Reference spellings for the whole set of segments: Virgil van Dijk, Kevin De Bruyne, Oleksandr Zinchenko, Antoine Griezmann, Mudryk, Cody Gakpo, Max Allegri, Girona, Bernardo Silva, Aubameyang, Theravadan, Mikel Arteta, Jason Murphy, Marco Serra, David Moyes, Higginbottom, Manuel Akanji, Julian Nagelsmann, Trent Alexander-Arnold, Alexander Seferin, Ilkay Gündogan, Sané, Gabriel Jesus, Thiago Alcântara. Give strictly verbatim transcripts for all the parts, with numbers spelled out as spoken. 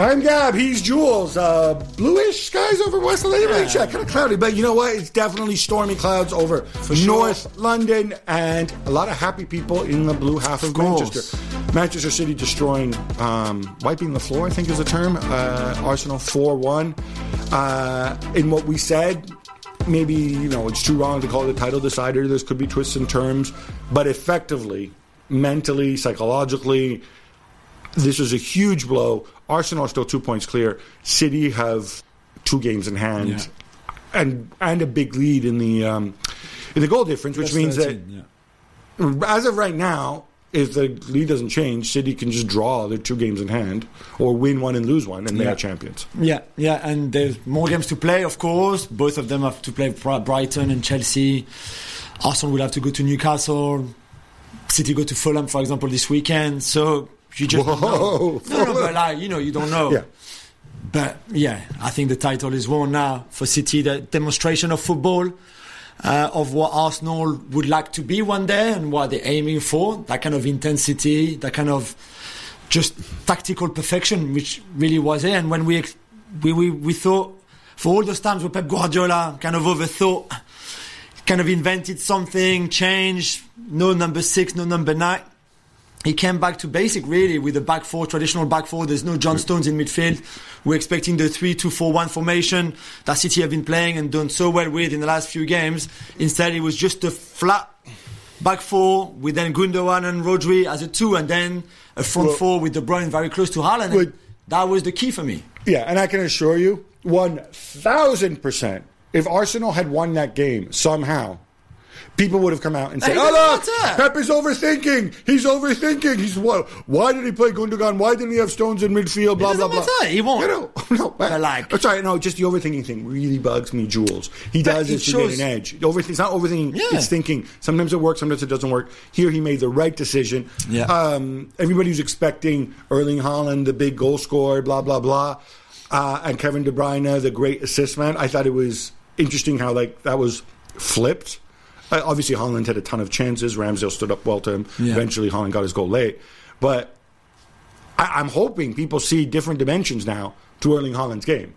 I'm Gab, he's Jules. Uh, bluish skies over West London. Yeah. Check, kind of cloudy, but you know what? It's definitely stormy clouds over for North sure. London, and a lot of happy people in the blue half of, of Manchester. Manchester City destroying, um, wiping the floor, I think is the term. Uh, Arsenal four one. Uh, in what we said, maybe, you know, it's too wrong to call it a title decider. There could be twists and turns, but effectively, mentally, psychologically, this is a huge blow. Arsenal are still two points clear. City have two games in hand, yeah. and and a big lead in the um, in the goal difference, which That's means thirteen, that yeah. as of right now, if the lead doesn't change, City can just draw their two games in hand or win one and lose one, and yeah. they are champions. Yeah, yeah, and there's more games to play, of course. Both of them have to play Brighton and Chelsea. Arsenal will have to go to Newcastle. City go to Fulham, for example, this weekend. So... You just Whoa. don't know. No, no, but like, you know, you don't know. Yeah. But yeah, I think the title is won now for City. The demonstration of football, uh, of what Arsenal would like to be one day and what they're aiming for. That kind of intensity, that kind of just tactical perfection, which really was it. And when we we we, we thought, for all those times where Pep Guardiola kind of overthought, kind of invented something, changed, no number six, no number nine. He came back to basic, really, with a back four, traditional back four. There's no John Stones in midfield. We're expecting the three two four one formation that City have been playing and done so well with in the last few games. Instead, it was just a flat back four with then Gündogan and Rodri as a two, and then a front well, four with De Bruyne very close to Haaland. Well, that was the key for me. Yeah, and I can assure you, one thousand percent, if Arsenal had won that game somehow, people would have come out and said, "Oh look, Pep is overthinking. He's overthinking. He's what? Why did he play Gundogan? Why didn't he have Stones in midfield? Blah blah blah." He won't. You know, no, I, like, I'm sorry, no. Just the overthinking thing really bugs me, Jules. He does this to get an edge. Overth- it's not overthinking. Yeah. It's thinking. Sometimes it works. Sometimes it doesn't work. Here, he made the right decision. Yeah. Um, everybody's expecting Erling Haaland, the big goal scorer, blah blah blah, uh, and Kevin De Bruyne, the great assist man. I thought it was interesting how like that was flipped. Obviously, Haaland had a ton of chances. Ramsdale stood up well to him. Yeah. Eventually, Haaland got his goal late. But I- I'm hoping people see different dimensions now to Erling Haaland's game.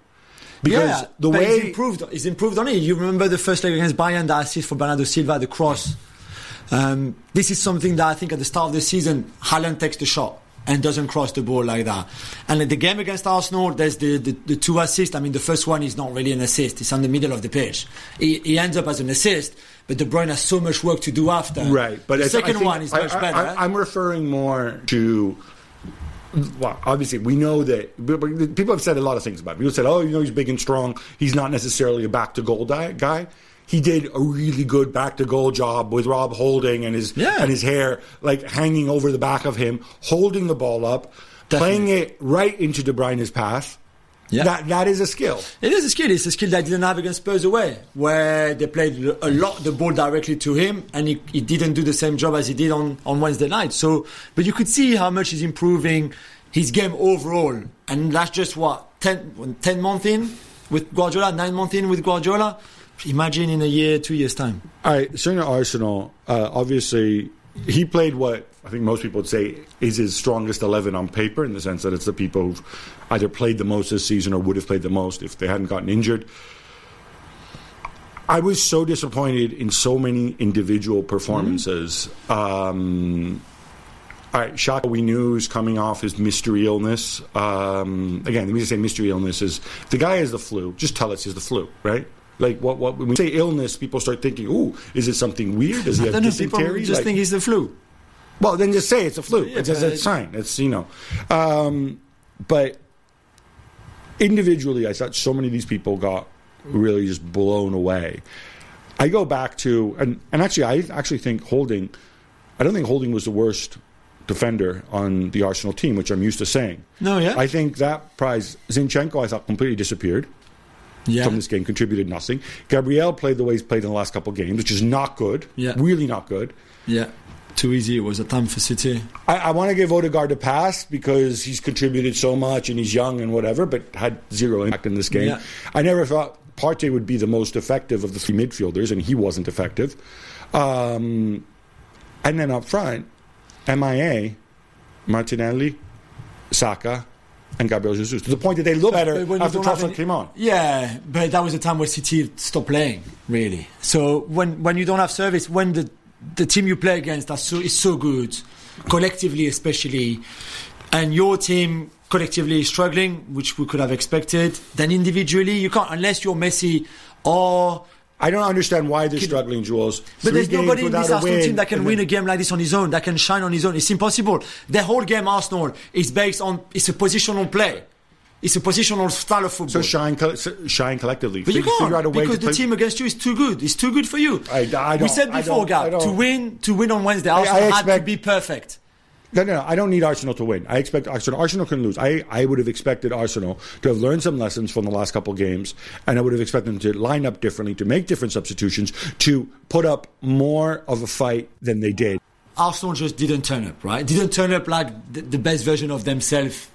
Because yeah, the way... He's improved, he's improved on it. You remember the first leg against Bayern, the assist for Bernardo Silva, the cross. Um, this is something that I think at the start of the season, Haaland takes the shot and doesn't cross the ball like that. And in the game against Arsenal, there's the, the, the two assists. I mean, the first one is not really an assist. It's on the middle of the pitch. He, he ends up as an assist, but De Bruyne has so much work to do after. Right. But the second one is much I, better. I, I, I'm referring more to... Well, obviously, we know that... People have said a lot of things about him. People said, oh, you know, he's big and strong. He's not necessarily a back-to-goal guy. He did a really good back-to-goal job with Rob holding and his yeah. and his hair like hanging over the back of him, holding the ball up, Definitely. playing it right into De Bruyne's path. Yeah. That that is a skill. It is a skill. It's a skill that I didn't have against Spurs away, where they played a lot the ball directly to him, and he, he didn't do the same job as he did on, on Wednesday night. So, but you could see how much he's improving his game overall, and that's just what ten, ten months in with Guardiola, nine months in with Guardiola. Imagine in a year, two years' time. All right, so in Arsenal, uh, obviously, he played what I think most people would say is his strongest eleven on paper, in the sense that it's the people who've either played the most this season or would have played the most if they hadn't gotten injured. I was so disappointed in so many individual performances. Mm-hmm. Um, all right, Saka, we knew, is coming off his mystery illness. Um, again, let me just say mystery illness is, if the guy has the flu, just tell us he has the flu, right? Like, what, what, when we say illness, people start thinking, ooh, is it something weird? Does he have dysentery? People just like, think he's the flu. Well, then just say it's a flu. Yeah, it's a sign. It's, you know. Um, but individually, I thought so many of these people got really just blown away. I go back to, and, and actually, I actually think Holding, I don't think Holding was the worst defender on the Arsenal team, which I'm used to saying. No, yeah. I think that prize, Zinchenko, I thought completely disappeared. Yeah. From this game, contributed nothing. Gabriel played the way he's played in the last couple of games, which is not good. Yeah. Really not good. Yeah. Too easy. It was a time for City. I, I want to give Odegaard a pass because he's contributed so much and he's young and whatever, but had zero impact in this game. Yeah. I never thought Partey would be the most effective of the three midfielders, and he wasn't effective. Um, and then up front, M I A, Martinelli, Saka, and Gabriel Jesus, to the point that they look better after Trossard came on. Yeah, but that was a time where City stopped playing, really. So when when you don't have service, when the the team you play against are so, is so good, collectively especially, and your team collectively is struggling, which we could have expected, then individually you can't, unless you're Messi or... I don't understand why they're struggling, Jules. But Three there's nobody in this Arsenal team that can win a game like this on his own, that can shine on his own. It's impossible. The whole game, Arsenal, is based on... It's a positional play. It's a positional style of football. So shine, shine collectively. But you can't, figure out a way because to the play. Team against you is too good. It's too good for you. I, I we said before, Gab, to win, to win on Wednesday, Arsenal I, I expect, had to be perfect. No, no, no. I don't need Arsenal to win. I expect Arsenal. Arsenal can lose. I, I would have expected Arsenal to have learned some lessons from the last couple games, and I would have expected them to line up differently, to make different substitutions, to put up more of a fight than they did. Arsenal just didn't turn up, right? Didn't turn up like the, the best version of themselves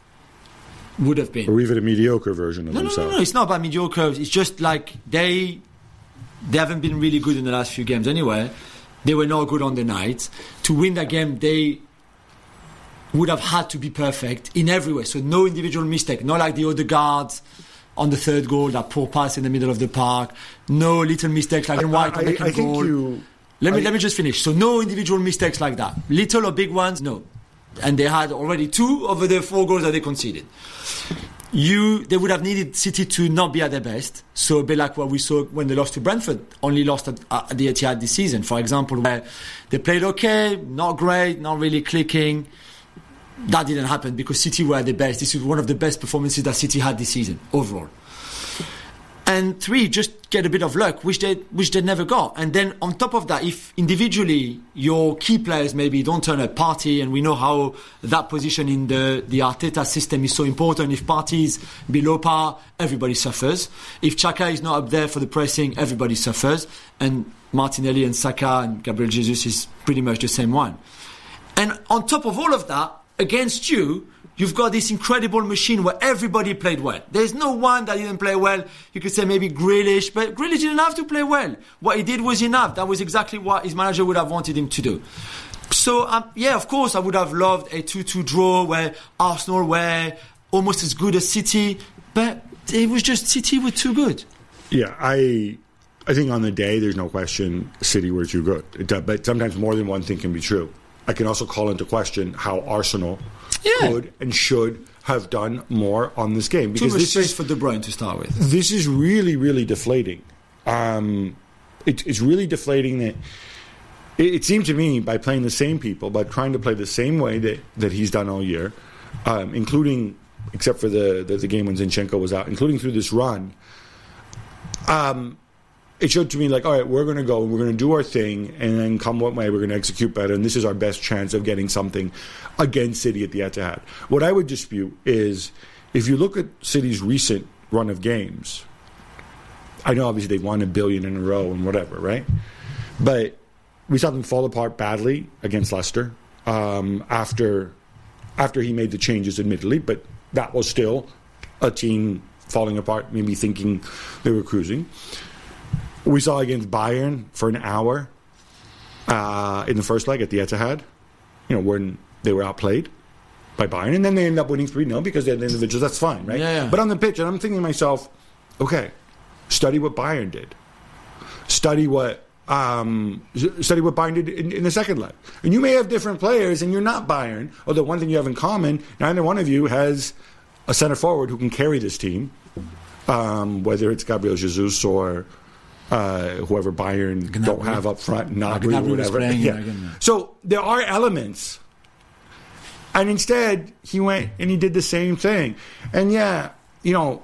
would have been. Or even a mediocre version of no, themselves. No, no, no. It's not about mediocre. It's just like they, they haven't been really good in the last few games anyway. They were not good on the night. To win that game, they... would have had to be perfect in every way. So no individual mistake. Not like the Ødegaard on the third goal, that poor pass in the middle of the park. No little mistakes like I, White on the second goal. You, let me I, let me just finish. So no individual mistakes like that. Little or big ones, no. And they had already two over the four goals that they conceded. You, they would have needed City to not be at their best. So a bit like what we saw when they lost to Brentford, only lost at, at the Etihad this season, for example, where they played okay, not great, not really clicking. That didn't happen because City were the best. This is one of the best performances that City had this season, overall. And three, just get a bit of luck, which they which they never got. And then on top of that, if individually your key players maybe don't turn a Partey, and we know how that position in the, the Arteta system is so important. If Partey's below par, everybody suffers. If Xhaka is not up there for the pressing, everybody suffers. And Martinelli and Saka and Gabriel Jesus is pretty much the same one. And on top of all of that, against you, you've got this incredible machine where everybody played well. There's no one that didn't play well. You could say maybe Grealish, but Grealish didn't have to play well. What he did was enough. That was exactly what his manager would have wanted him to do. So, um, yeah, of course, I would have loved a two two draw where Arsenal were almost as good as City, but it was just City were too good. Yeah, I... I think on the day, there's no question City were too good. It, but sometimes more than one thing can be true. I can also call into question how Arsenal yeah. could and should have done more on this game. Because Too much space for De Bruyne to start with. This is really, really deflating. Um, it, it's really deflating that it, it seemed to me by playing the same people, by trying to play the same way that, that he's done all year, um, including, except for the, the, the game when Zinchenko was out, including through this run, um... it showed to me like, all right, we're going to go, we're going to do our thing, and then come what may, we're going to execute better, and this is our best chance of getting something against City at the Etihad. What I would dispute is, if you look at City's recent run of games, I know obviously they've won a billion in a row and whatever, right? But we saw them fall apart badly against Leicester um, after after he made the changes, admittedly, but that was still a team falling apart, maybe thinking they were cruising. We saw against Bayern for an hour uh, in the first leg at the Etihad, you know, when they were outplayed by Bayern, and then they ended up winning three nil because they're the individuals. That's fine, right? Yeah, yeah. But on the pitch, and I'm thinking to myself, okay, study what Bayern did, study what um, study what Bayern did in, in the second leg. And you may have different players, and you're not Bayern. Although one thing you have in common, neither one of you has a center forward who can carry this team, um, whether it's Gabriel Jesus or. Uh, whoever Bayern Gnabry. Don't have up front, Gnabry, Gnabry or whatever. Yeah. Again, so there are elements. And instead, he went and he did the same thing. And yeah, you know,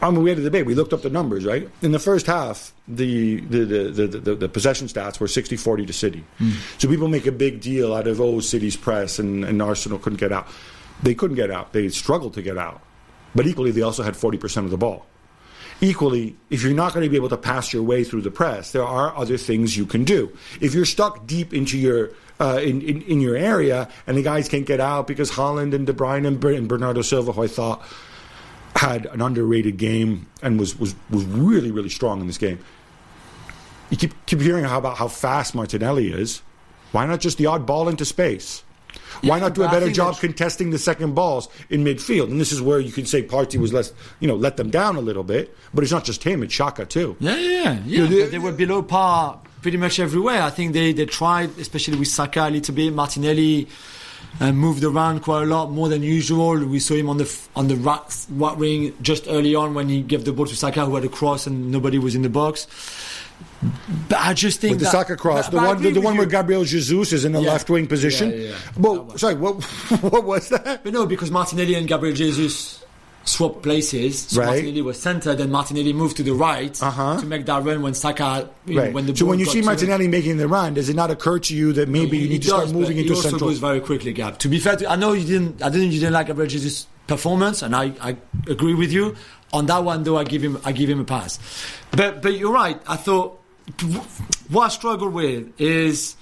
I mean, we had a debate. We looked up the numbers, right? In the first half, the the the, the, the, the possession stats were sixty forty to City. Mm. So people make a big deal out of, oh, City's press and, and Arsenal couldn't get out. They couldn't get out. They struggled to get out. But equally, they also had forty percent of the ball. Equally, if you're not going to be able to pass your way through the press, there are other things you can do. If you're stuck deep into your uh, in, in in your area and the guys can't get out because Haaland and De Bruyne and, Ber- and Bernardo Silva, who I thought had an underrated game and was was, was really, really strong in this game. You keep, keep hearing how, about how fast Martinelli is. Why not just the odd ball into space? Yeah, why not do a better job that's... contesting the second balls in midfield? And this is where you can say Partey was less, you know, let them down a little bit. But it's not just him; it's Saka too. Yeah, yeah, yeah. They, they were below par pretty much everywhere. I think they, they tried, especially with Saka a little bit, Martinelli. And moved around quite a lot, more than usual. We saw him on the on the right, right wing just early on when he gave the ball to Saka, who had a cross and nobody was in the box. But I just think with that, the Saka cross, but, the but one the, the one you. where Gabriel Jesus is in the yeah. left wing position. Yeah, yeah, yeah. But sorry, what what was that? But no, because Martinelli and Gabriel Jesus swapped places. So right. Martinelli was centre, then Martinelli moved to the right uh-huh. to make that run when Saka. You right. know, when the so when you see Martinelli it. making the run, does it not occur to you that maybe he, you need does, to start moving into central? He also goes very quickly, Gab. To be fair, to, I know you didn't. I didn't. You didn't like Gabriel Jesus' performance, and I, I agree with you on that one. Though I give him, I give him a pass. But but you're right. I thought what I struggle with is.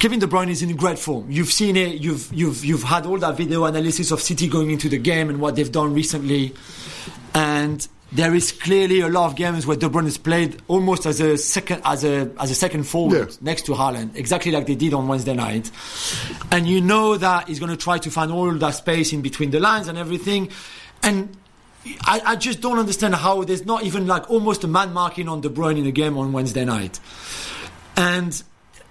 Kevin De Bruyne is in great form. You've seen it. You've you've you've had all that video analysis of City going into the game and what they've done recently. And there is clearly a lot of games where De Bruyne has played almost as a second as a as a second forward yeah. next to Haaland, exactly like they did on Wednesday night. And you know that he's going to try to find all that space in between the lines and everything. And I, I just don't understand how there's not even like almost a man marking on De Bruyne in the game on Wednesday night. And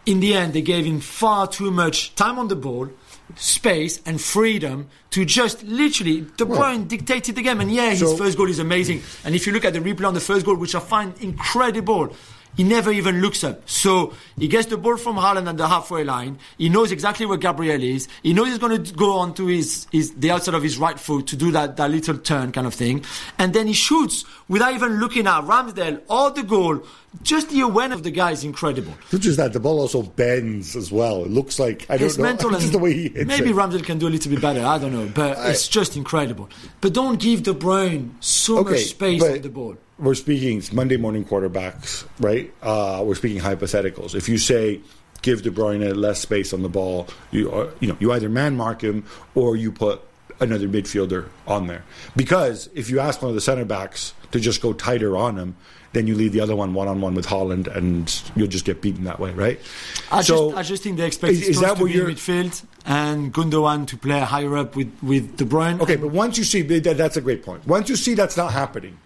in the end, they gave him far too much time on the ball, space, and freedom to just literally, De Bruyne well, dictated the game. And yeah, his so, first goal is amazing. And if you look at the replay on the first goal, which I find incredible, he never even looks up. So he gets the ball from Haaland at the halfway line. He knows exactly where Gabriel is. He knows he's going to go onto his, his the outside of his right foot to do that, that little turn kind of thing. And then he shoots without even looking at Ramsdale or the goal. Just the awareness of the guy is incredible. Not just that, the ball also bends as well. It looks like, I don't it's know, mental just the way he hits maybe it. Ramsdale can do a little bit better, I don't know, but I, it's just incredible. But don't give De Bruyne so okay, much space on the ball. We're speaking Monday morning quarterbacks, right? Uh, we're speaking hypotheticals. If you say give De Bruyne less space on the ball, you are, you know, you either man mark him or you put another midfielder on there. Because if you ask one of the centre backs to just go tighter on him, then you leave the other one one-on-one with Haaland and you'll just get beaten that way, right? I, so, just, I just think they expect is, is that to be in midfield and Gundogan to play higher up with, with De Bruyne. Okay, but once you see, that, that's a great point. Once you see that's not happening,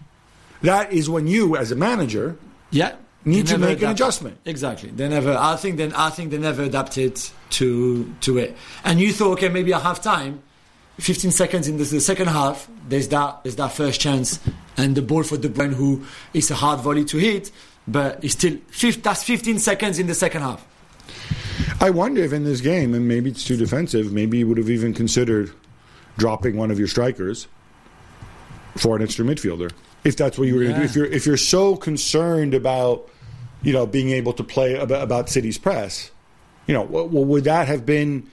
that is when you, as a manager, yeah, need to make an adjustment. Exactly. They never. I think then. I think they never adapted to to it. And you thought, okay, maybe I have time. Fifteen seconds in the, the second half, there's that there's that first chance, and the ball for De Bruyne, who is a hard volley to hit, but it's still fifth, that's fifteen seconds in the second half. I wonder if in this game, and maybe it's too defensive, maybe you would have even considered dropping one of your strikers for an extra midfielder. If that's what you were yeah. going to do, if you're if you're so concerned about, you know, being able to play about, about City's press, you know, well, would that have been?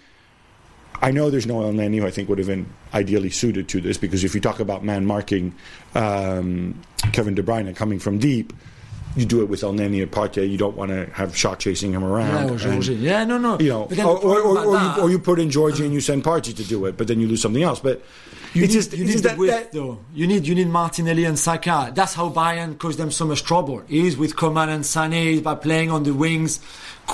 I know there's no El Neni who I think would have been ideally suited to this, because if you talk about man marking um, Kevin De Bruyne coming from deep, you do it with El Neni or Partey. You don't want to have Shock chasing him around. No, and, yeah, no, no. You know, or, or, or, or, you, or you put in Georgie and you send Partey to do it, but then you lose something else, but. You it's need, just, you need that, width, that, though. You need you need Martinelli and Saka. That's how Bayern caused them so much trouble. It is with Coman and Sané by playing on the wings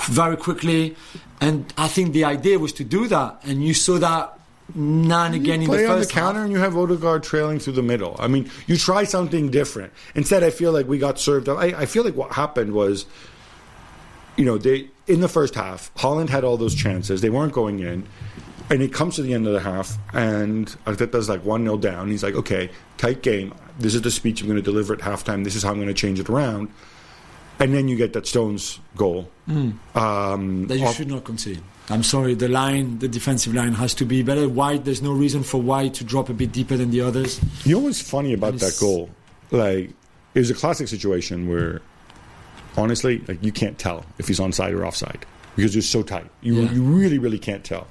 very quickly. And I think the idea was to do that. And you saw that none again in the first half. Play on the counter and you have Odegaard trailing through the middle. I mean, you try something different. Instead, I feel like we got served up. I, I feel like what happened was, you know, they in the first half, Haaland had all those chances. They weren't going in. And it comes to the end of the half, and Arteta's like one nil down. He's like, okay, tight game. This is the speech I'm going to deliver at halftime. This is how I'm going to change it around. And then you get that Stones goal. Mm. Um, that you off- should not concede. I'm sorry, the line, the defensive line has to be better. Why? There's no reason for why to drop a bit deeper than the others. You know what's funny about that goal? Like, it was a classic situation where, honestly, like you can't tell if he's onside or offside. Because it's so tight. You yeah. you really, really can't tell.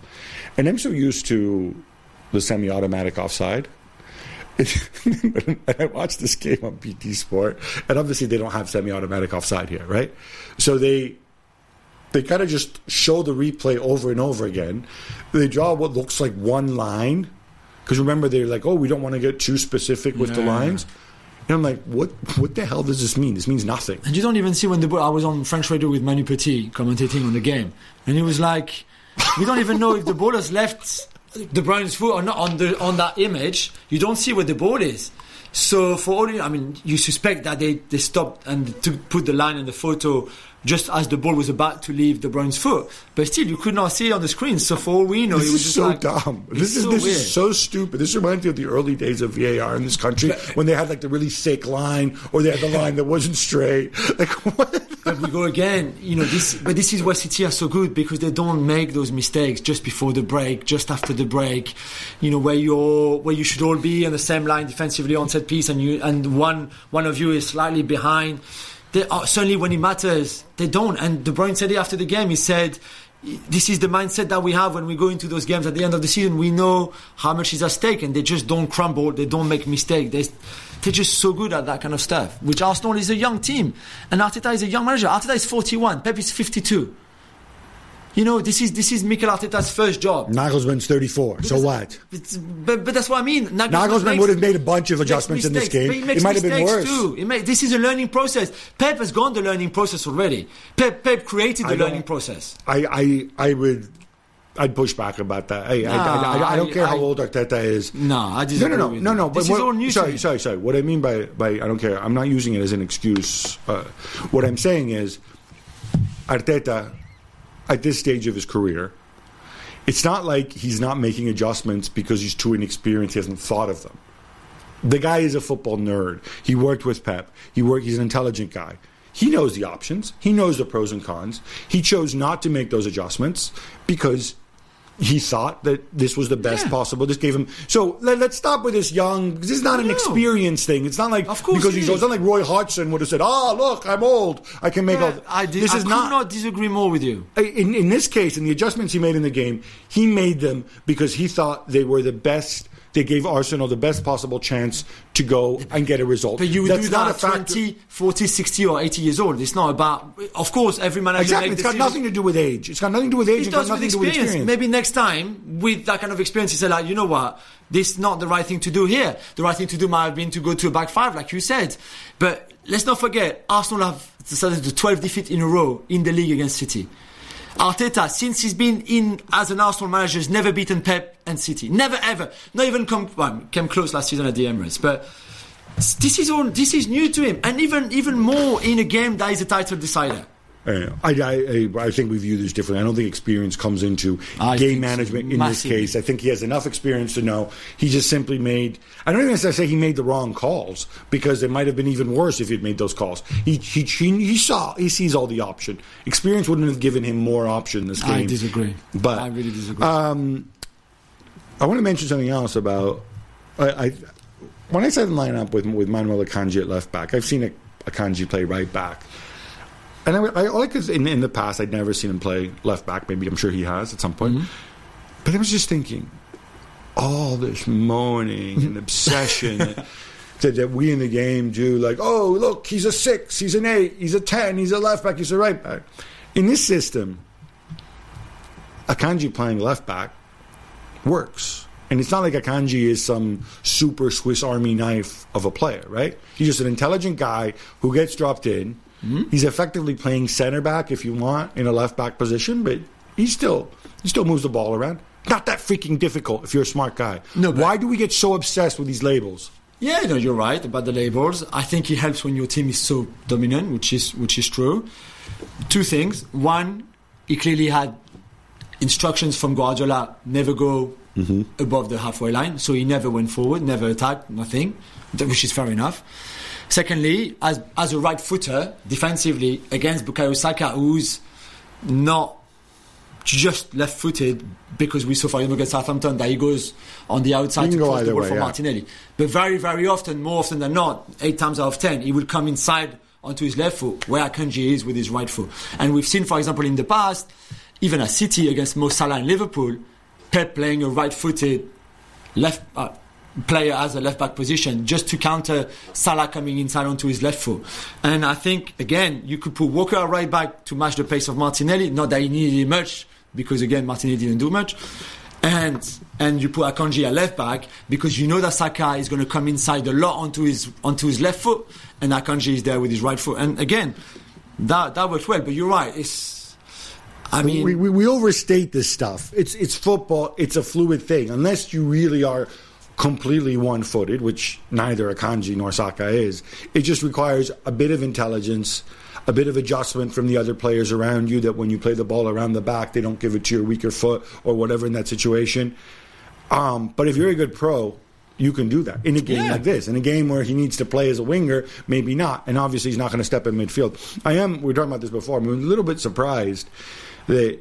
And I'm so used to the semi-automatic offside. And I watched this game on B T Sport. And obviously they don't have semi-automatic offside here, right? So they they kind of just show the replay over and over again. They draw what looks like one line. Because remember, they're like, oh, we don't want to get too specific with yeah. the lines. And I'm like, what What the hell does this mean? This means nothing. And you don't even see when the ball... I was on French radio with Manu Petit commentating on the game. And he was like, We don't even know if the ball has left De Bruyne's foot or not on the on that image. You don't see where the ball is. So for all, I mean, you suspect that they, they stopped and to put the line in the photo just as the ball was about to leave De Bruyne's foot, but still you could not see it on the screen. So for all we know, this it was is just so like, dumb. This is so this weird. is so stupid. This reminds me of the early days of V A R in this country when they had like the really sick line, or they had the line that wasn't straight. Like what? But we go again, you know. This, but this is why City are so good, because they don't make those mistakes just before the break, just after the break. You know, where you're where you should all be on the same line defensively on set piece, and you and one one of you is slightly behind. They are, certainly when it matters, they don't. And De Bruyne said it after the game. He said, this is the mindset that we have when we go into those games at the end of the season. We know how much is at stake, and they just don't crumble. They don't make mistakes. They, they're just so good at that kind of stuff, which Arsenal is a young team, and Arteta is a young manager. Arteta is forty-one. Pep is fifty-two. You know, this is this is Mikel Arteta's first job. Nagelsmann's thirty-four, because so what? But, but that's what I mean. Nagelsmann, Nagelsmann makes, would have made a bunch of adjustments mistakes, in this game. It might have been worse. Too. It may, this is a learning process. Pep has gone the learning process already. Pep, Pep created the I learning process. I, I, I would... I'd push back about that. Hey, no, I, I, I don't I, care I, how old Arteta is. No, I disagree. No, no, no, with no, no. no but this what, is all new. Sorry, to sorry, sorry. What I mean by by I don't care. I'm not using it as an excuse. Uh, what I'm saying is, Arteta, at this stage of his career, it's not like he's not making adjustments because he's too inexperienced. He hasn't thought of them. The guy is a football nerd. He worked with Pep. He worked. He's an intelligent guy. He knows the options. He knows the pros and cons. He chose not to make those adjustments because he thought that this was the best yeah. possible. This gave him... So let, let's stop with this young... This is not an no. experience thing. It's not like... Of course because he goes, not like Roy Hodgson would have said, ah, oh, look, I'm old. I can make yeah, all... Th-. I, did, this I is could not, not disagree more with you. In, in this case, in the adjustments he made in the game, he made them because he thought they were the best... They gave Arsenal the best possible chance to go and get a result. But you would That's do that at twenty, forty, sixty or eighty years old. It's not about... Of course, every manager... Exactly. It's decisions. got nothing to do with age. It's got nothing to do with age. It it's does got nothing with experience. to do with experience. Maybe next time, with that kind of experience, you say, like, you know what? This is not the right thing to do here. The right thing to do might have been to go to a back five, like you said. But let's not forget, Arsenal have decided to twelve defeats in a row in the league against City. Arteta, since he's been in as an Arsenal manager, has never beaten Pep and City. Never, ever. Not even come, well, came close last season at the Emirates. But this is all. This is new to him, and even even more in a game that is a title decider. I, I, I think we view this differently. I don't think experience comes into I game management in this case. I think he has enough experience to know he just simply made... I don't even necessarily say he made the wrong calls, because it might have been even worse if he'd made those calls. He he he saw he sees all the option. Experience wouldn't have given him more option this game. I disagree. But I really disagree. Um, I want to mention something else about... I, I when I said the lineup with with Manuel Akanji at left back, I've seen Akanji play right back. And I, I like because in, in the past I'd never seen him play left back. Maybe I'm sure he has at some point. Mm-hmm. But I was just thinking, all this moaning and obsession that, that we in the game do, like, oh look, he's a six, he's an eight, he's a ten, he's a left back, he's a right back. In this system, Akanji playing left back works. And it's not like Akanji is some super Swiss Army knife of a player, right? He's just an intelligent guy who gets dropped in. Mm-hmm. He's effectively playing center back, if you want, in a left back position, but he still he still moves the ball around. Not that freaking difficult if you're a smart guy. No, why do we get so obsessed with these labels? Yeah, no, you're right about the labels. I think it helps when your team is so dominant, which is which is true. Two things: one, he clearly had instructions from Guardiola, never go mm-hmm. above the halfway line, so he never went forward, never attacked, nothing, which is fair enough. Secondly, as as a right footer, defensively, against Bukayo Saka, who's not just left-footed, because we saw, for example, against Southampton, that he goes on the outside to cross the ball way, for yeah. Martinelli. But very, very often, more often than not, eight times out of ten, he will come inside onto his left foot, where Akanji is with his right foot. And we've seen, for example, in the past, even at City against Mo Salah and Liverpool, Pep playing a right-footed left... Uh, player as a left back position just to counter Salah coming inside onto his left foot. And I think again you could put Walker at right back to match the pace of Martinelli, not that he needed much, because again Martinelli didn't do much, and and you put Akanji at left back because you know that Saka is going to come inside a lot onto his onto his left foot, and Akanji is there with his right foot, and again that that worked well. But you're right, it's I mean, we, we, we overstate this stuff. It's it's football. It's a fluid thing. Unless you really are completely one-footed, which neither Akanji nor Saka is, it just requires a bit of intelligence, a bit of adjustment from the other players around you, that when you play the ball around the back, they don't give it to your weaker foot or whatever in that situation. Um, but if you're a good pro, you can do that in a game yeah. like this. In a game where he needs to play as a winger, maybe not. And obviously he's not going to step in midfield. I am, we were talking about this before, I'm a little bit surprised that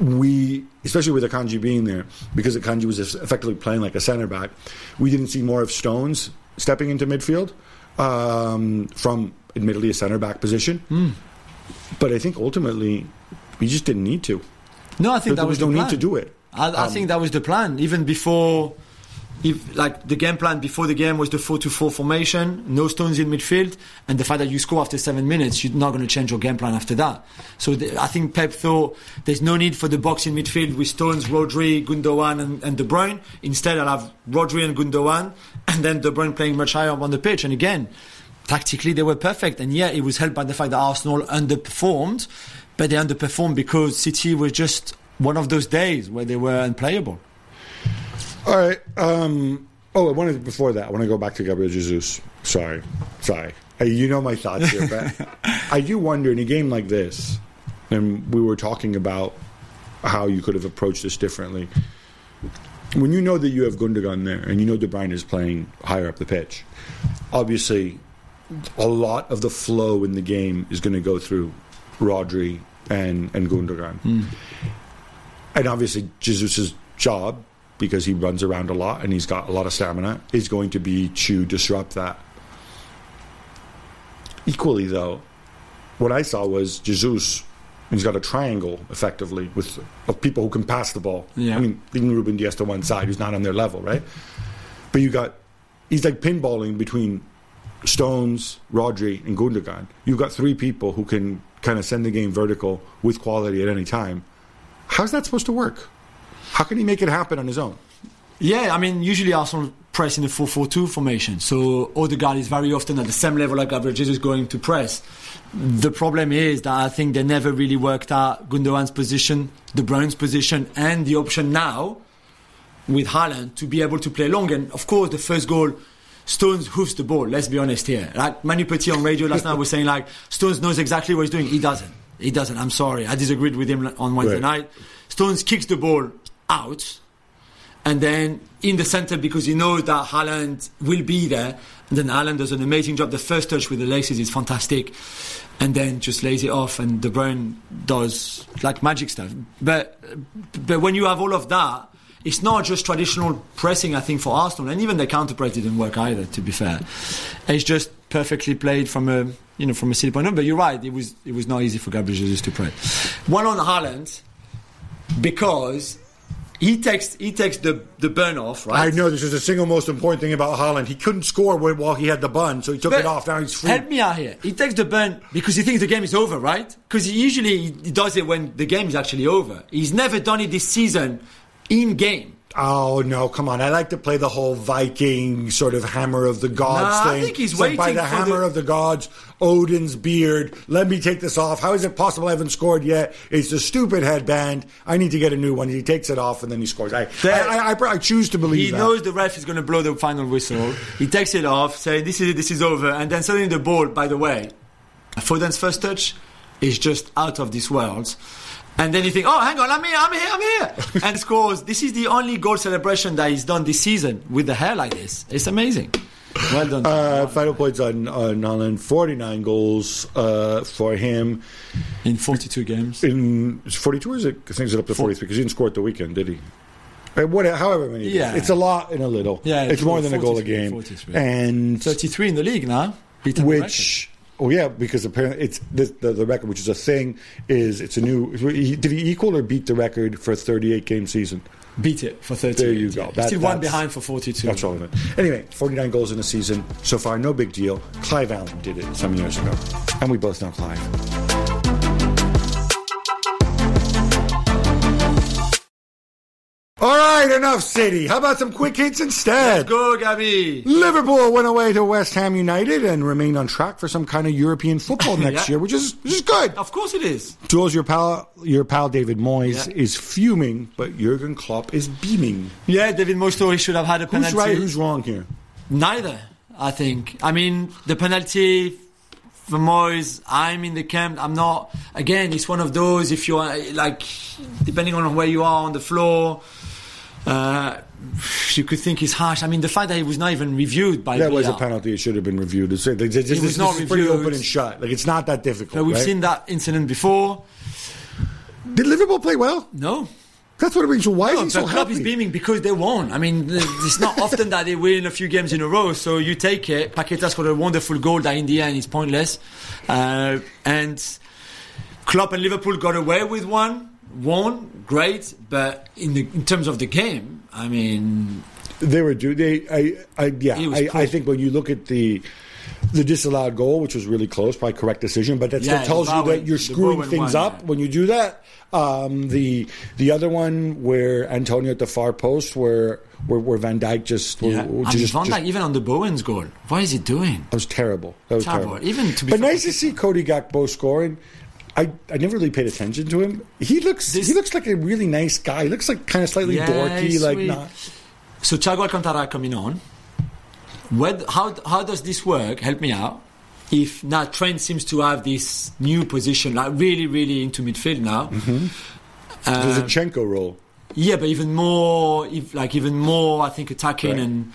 we, especially with Akanji being there, because Akanji was effectively playing like a center back, we didn't see more of Stones stepping into midfield um, from admittedly a center back position. Mm. But I think ultimately we just didn't need to. No, I think there that was, was no plan. Need to do it. I, I um, think that was the plan, even before. If, like the game plan before the game was the four two four formation, no Stones in midfield, and the fact that you score after seven minutes, you're not going to change your game plan after that. So the, I think Pep thought there's no need for the box in midfield with Stones, Rodri, Gundogan, and, and De Bruyne. Instead, I'll have Rodri and Gundogan, and then De Bruyne playing much higher up on the pitch. And again, tactically they were perfect, and yeah, it was helped by the fact that Arsenal underperformed, but they underperformed because City was just one of those days where they were unplayable. All right. Um, oh, I wanted before that. I want to go back to Gabriel Jesus. Sorry, sorry. Hey, you know my thoughts here, but I do wonder in a game like this, and we were talking about how you could have approached this differently. When you know that you have Gundogan there, and you know De Bruyne is playing higher up the pitch, obviously a lot of the flow in the game is going to go through Rodri and and Gundogan, mm. and obviously Jesus's job, because he runs around a lot and he's got a lot of stamina, is going to be to disrupt that. Equally, though, what I saw was Jesus, he's got a triangle, effectively, with of people who can pass the ball. Yeah. I mean, leaving Ruben Diaz to one side, who's not on their level, right? But you got, he's like pinballing between Stones, Rodri, and Gundogan. You've got three people who can kind of send the game vertical with quality at any time. How's that supposed to work? How can he make it happen on his own? Yeah, I mean, usually Arsenal press in a four four two formation. So Odegaard is very often at the same level like Gabriel Jesus going to press. The problem is that I think they never really worked out Gundogan's position, De Bruyne's position, and the option now with Haaland to be able to play long. And of course, the first goal, Stones hoofs the ball, let's be honest here. Like Manu Petit on radio last night was saying, like, Stones knows exactly what he's doing. He doesn't. He doesn't. I'm sorry. I disagreed with him on Wednesday right. night. Stones kicks the ball out, and then in the centre, because he knows that Haaland will be there, and then Haaland does an amazing job. The first touch with the laces is fantastic, and then just lays it off, and De Bruyne does like magic stuff. But but when you have all of that, it's not just traditional pressing, I think, for Arsenal, and even the counter-press didn't work either, to be fair. It's just perfectly played from a, you know, from a silly point of view. But you're right, it was, it was not easy for Gabriel Jesus to play. One on Haaland, because He takes he takes the, the burn off, right? I know, this is the single most important thing about Haaland. He couldn't score while he had the bun, so he took but it off. Now he's free. Help me out here. He takes the burn because he thinks the game is over, right? Because he usually he does it when the game is actually over. He's never done it this season in game. Oh, no, come on. I like to play the whole Viking sort of hammer of the gods nah, thing. I think he's so waiting by the for hammer the... of the gods, Odin's beard, let me take this off. How is it possible I haven't scored yet? It's a stupid headband. I need to get a new one. He takes it off and then he scores. I I, I, I, I choose to believe he that. He knows the ref is going to blow the final whistle. He takes it off, saying, this is it, this is over. And then suddenly the ball, by the way, Foden's first touch is just out of this world. And then you think, oh, hang on, I'm here, I'm here, I'm here. And scores. This is the only goal celebration that he's done this season with the hair like this. It's amazing. Well done. Uh, final points on, on Haaland. forty-nine goals uh, for him. In forty-two games. In forty-two, or is it? I think it's up to forty-three, because he didn't score at the weekend, did he? What, however many. Yeah. It's a lot and a little. Yeah, it's, it's more than a goal a game. forty-three. And thirty-three in the league now. Which... Oh yeah, because apparently it's the, the the record, which is a thing. Is it's a new? Did he equal or beat the record for a thirty-eight game season? Beat it for thirty-eight. There you go. Yeah. That, still one behind for forty-two. That's all of it. Anyway, forty-nine goals in a season so far, no big deal. Clive Allen did it some years ago, and we both know Clive. All right. right, enough City. How about some quick hits instead? Let's go, Gabby. Liverpool went away to West Ham United and remained on track for some kind of European football next yeah. year, which is which is good. Of course it is. Jules, your pal, your pal David Moyes yeah. is fuming, but Jurgen Klopp is beaming. Yeah, David Moyes thought he should have had a penalty. Who's right? Who's wrong here? Neither, I think. I mean, the penalty for Moyes, I'm in the camp. I'm not. Again, it's one of those. If you are like, depending on where you are on the floor, uh, you could think it's harsh. I mean, the fact that it was not even reviewed by that was a penalty. It should have been reviewed. It's, it's, it's, it was it's, not it's reviewed. Pretty open and shut. Like, it's not that difficult. But we've right? seen that incident before. Did Liverpool play well? No. That's what it means. Why no, is he so happy? Klopp is beaming because they won. I mean, it's not often that they win a few games in a row, so you take it. Paqueta scored a wonderful goal that in the end is pointless. Uh, and Klopp and Liverpool got away with one. Won, great, but in the, in terms of the game, I mean... They were due. They, I, I, yeah, I, I think when you look at the... The disallowed goal, which was really close, probably correct decision, but that yeah, still tells you that you're screwing things one, up yeah. when you do that. Um, the the other one where Antonio at the far post, where where, where Van Dijk just, yeah. where, I just mean, Van Dijk just, even on the Bowen's goal, what is he doing? That was terrible. That was terrible. terrible. Even to be but nice to see Cody Gakpo scoring. I, I never really paid attention to him. He looks this, he looks like a really nice guy. He looks like kind of slightly yeah, dorky, like sweet. Not. So Thiago Alcântara coming on. Where, how how does this work? Help me out. If now Trent seems to have this new position, like really, really into midfield now. Mm-hmm. Uh, There's a Zinchenko role. Yeah, but even more, if, like even more, I think attacking right. and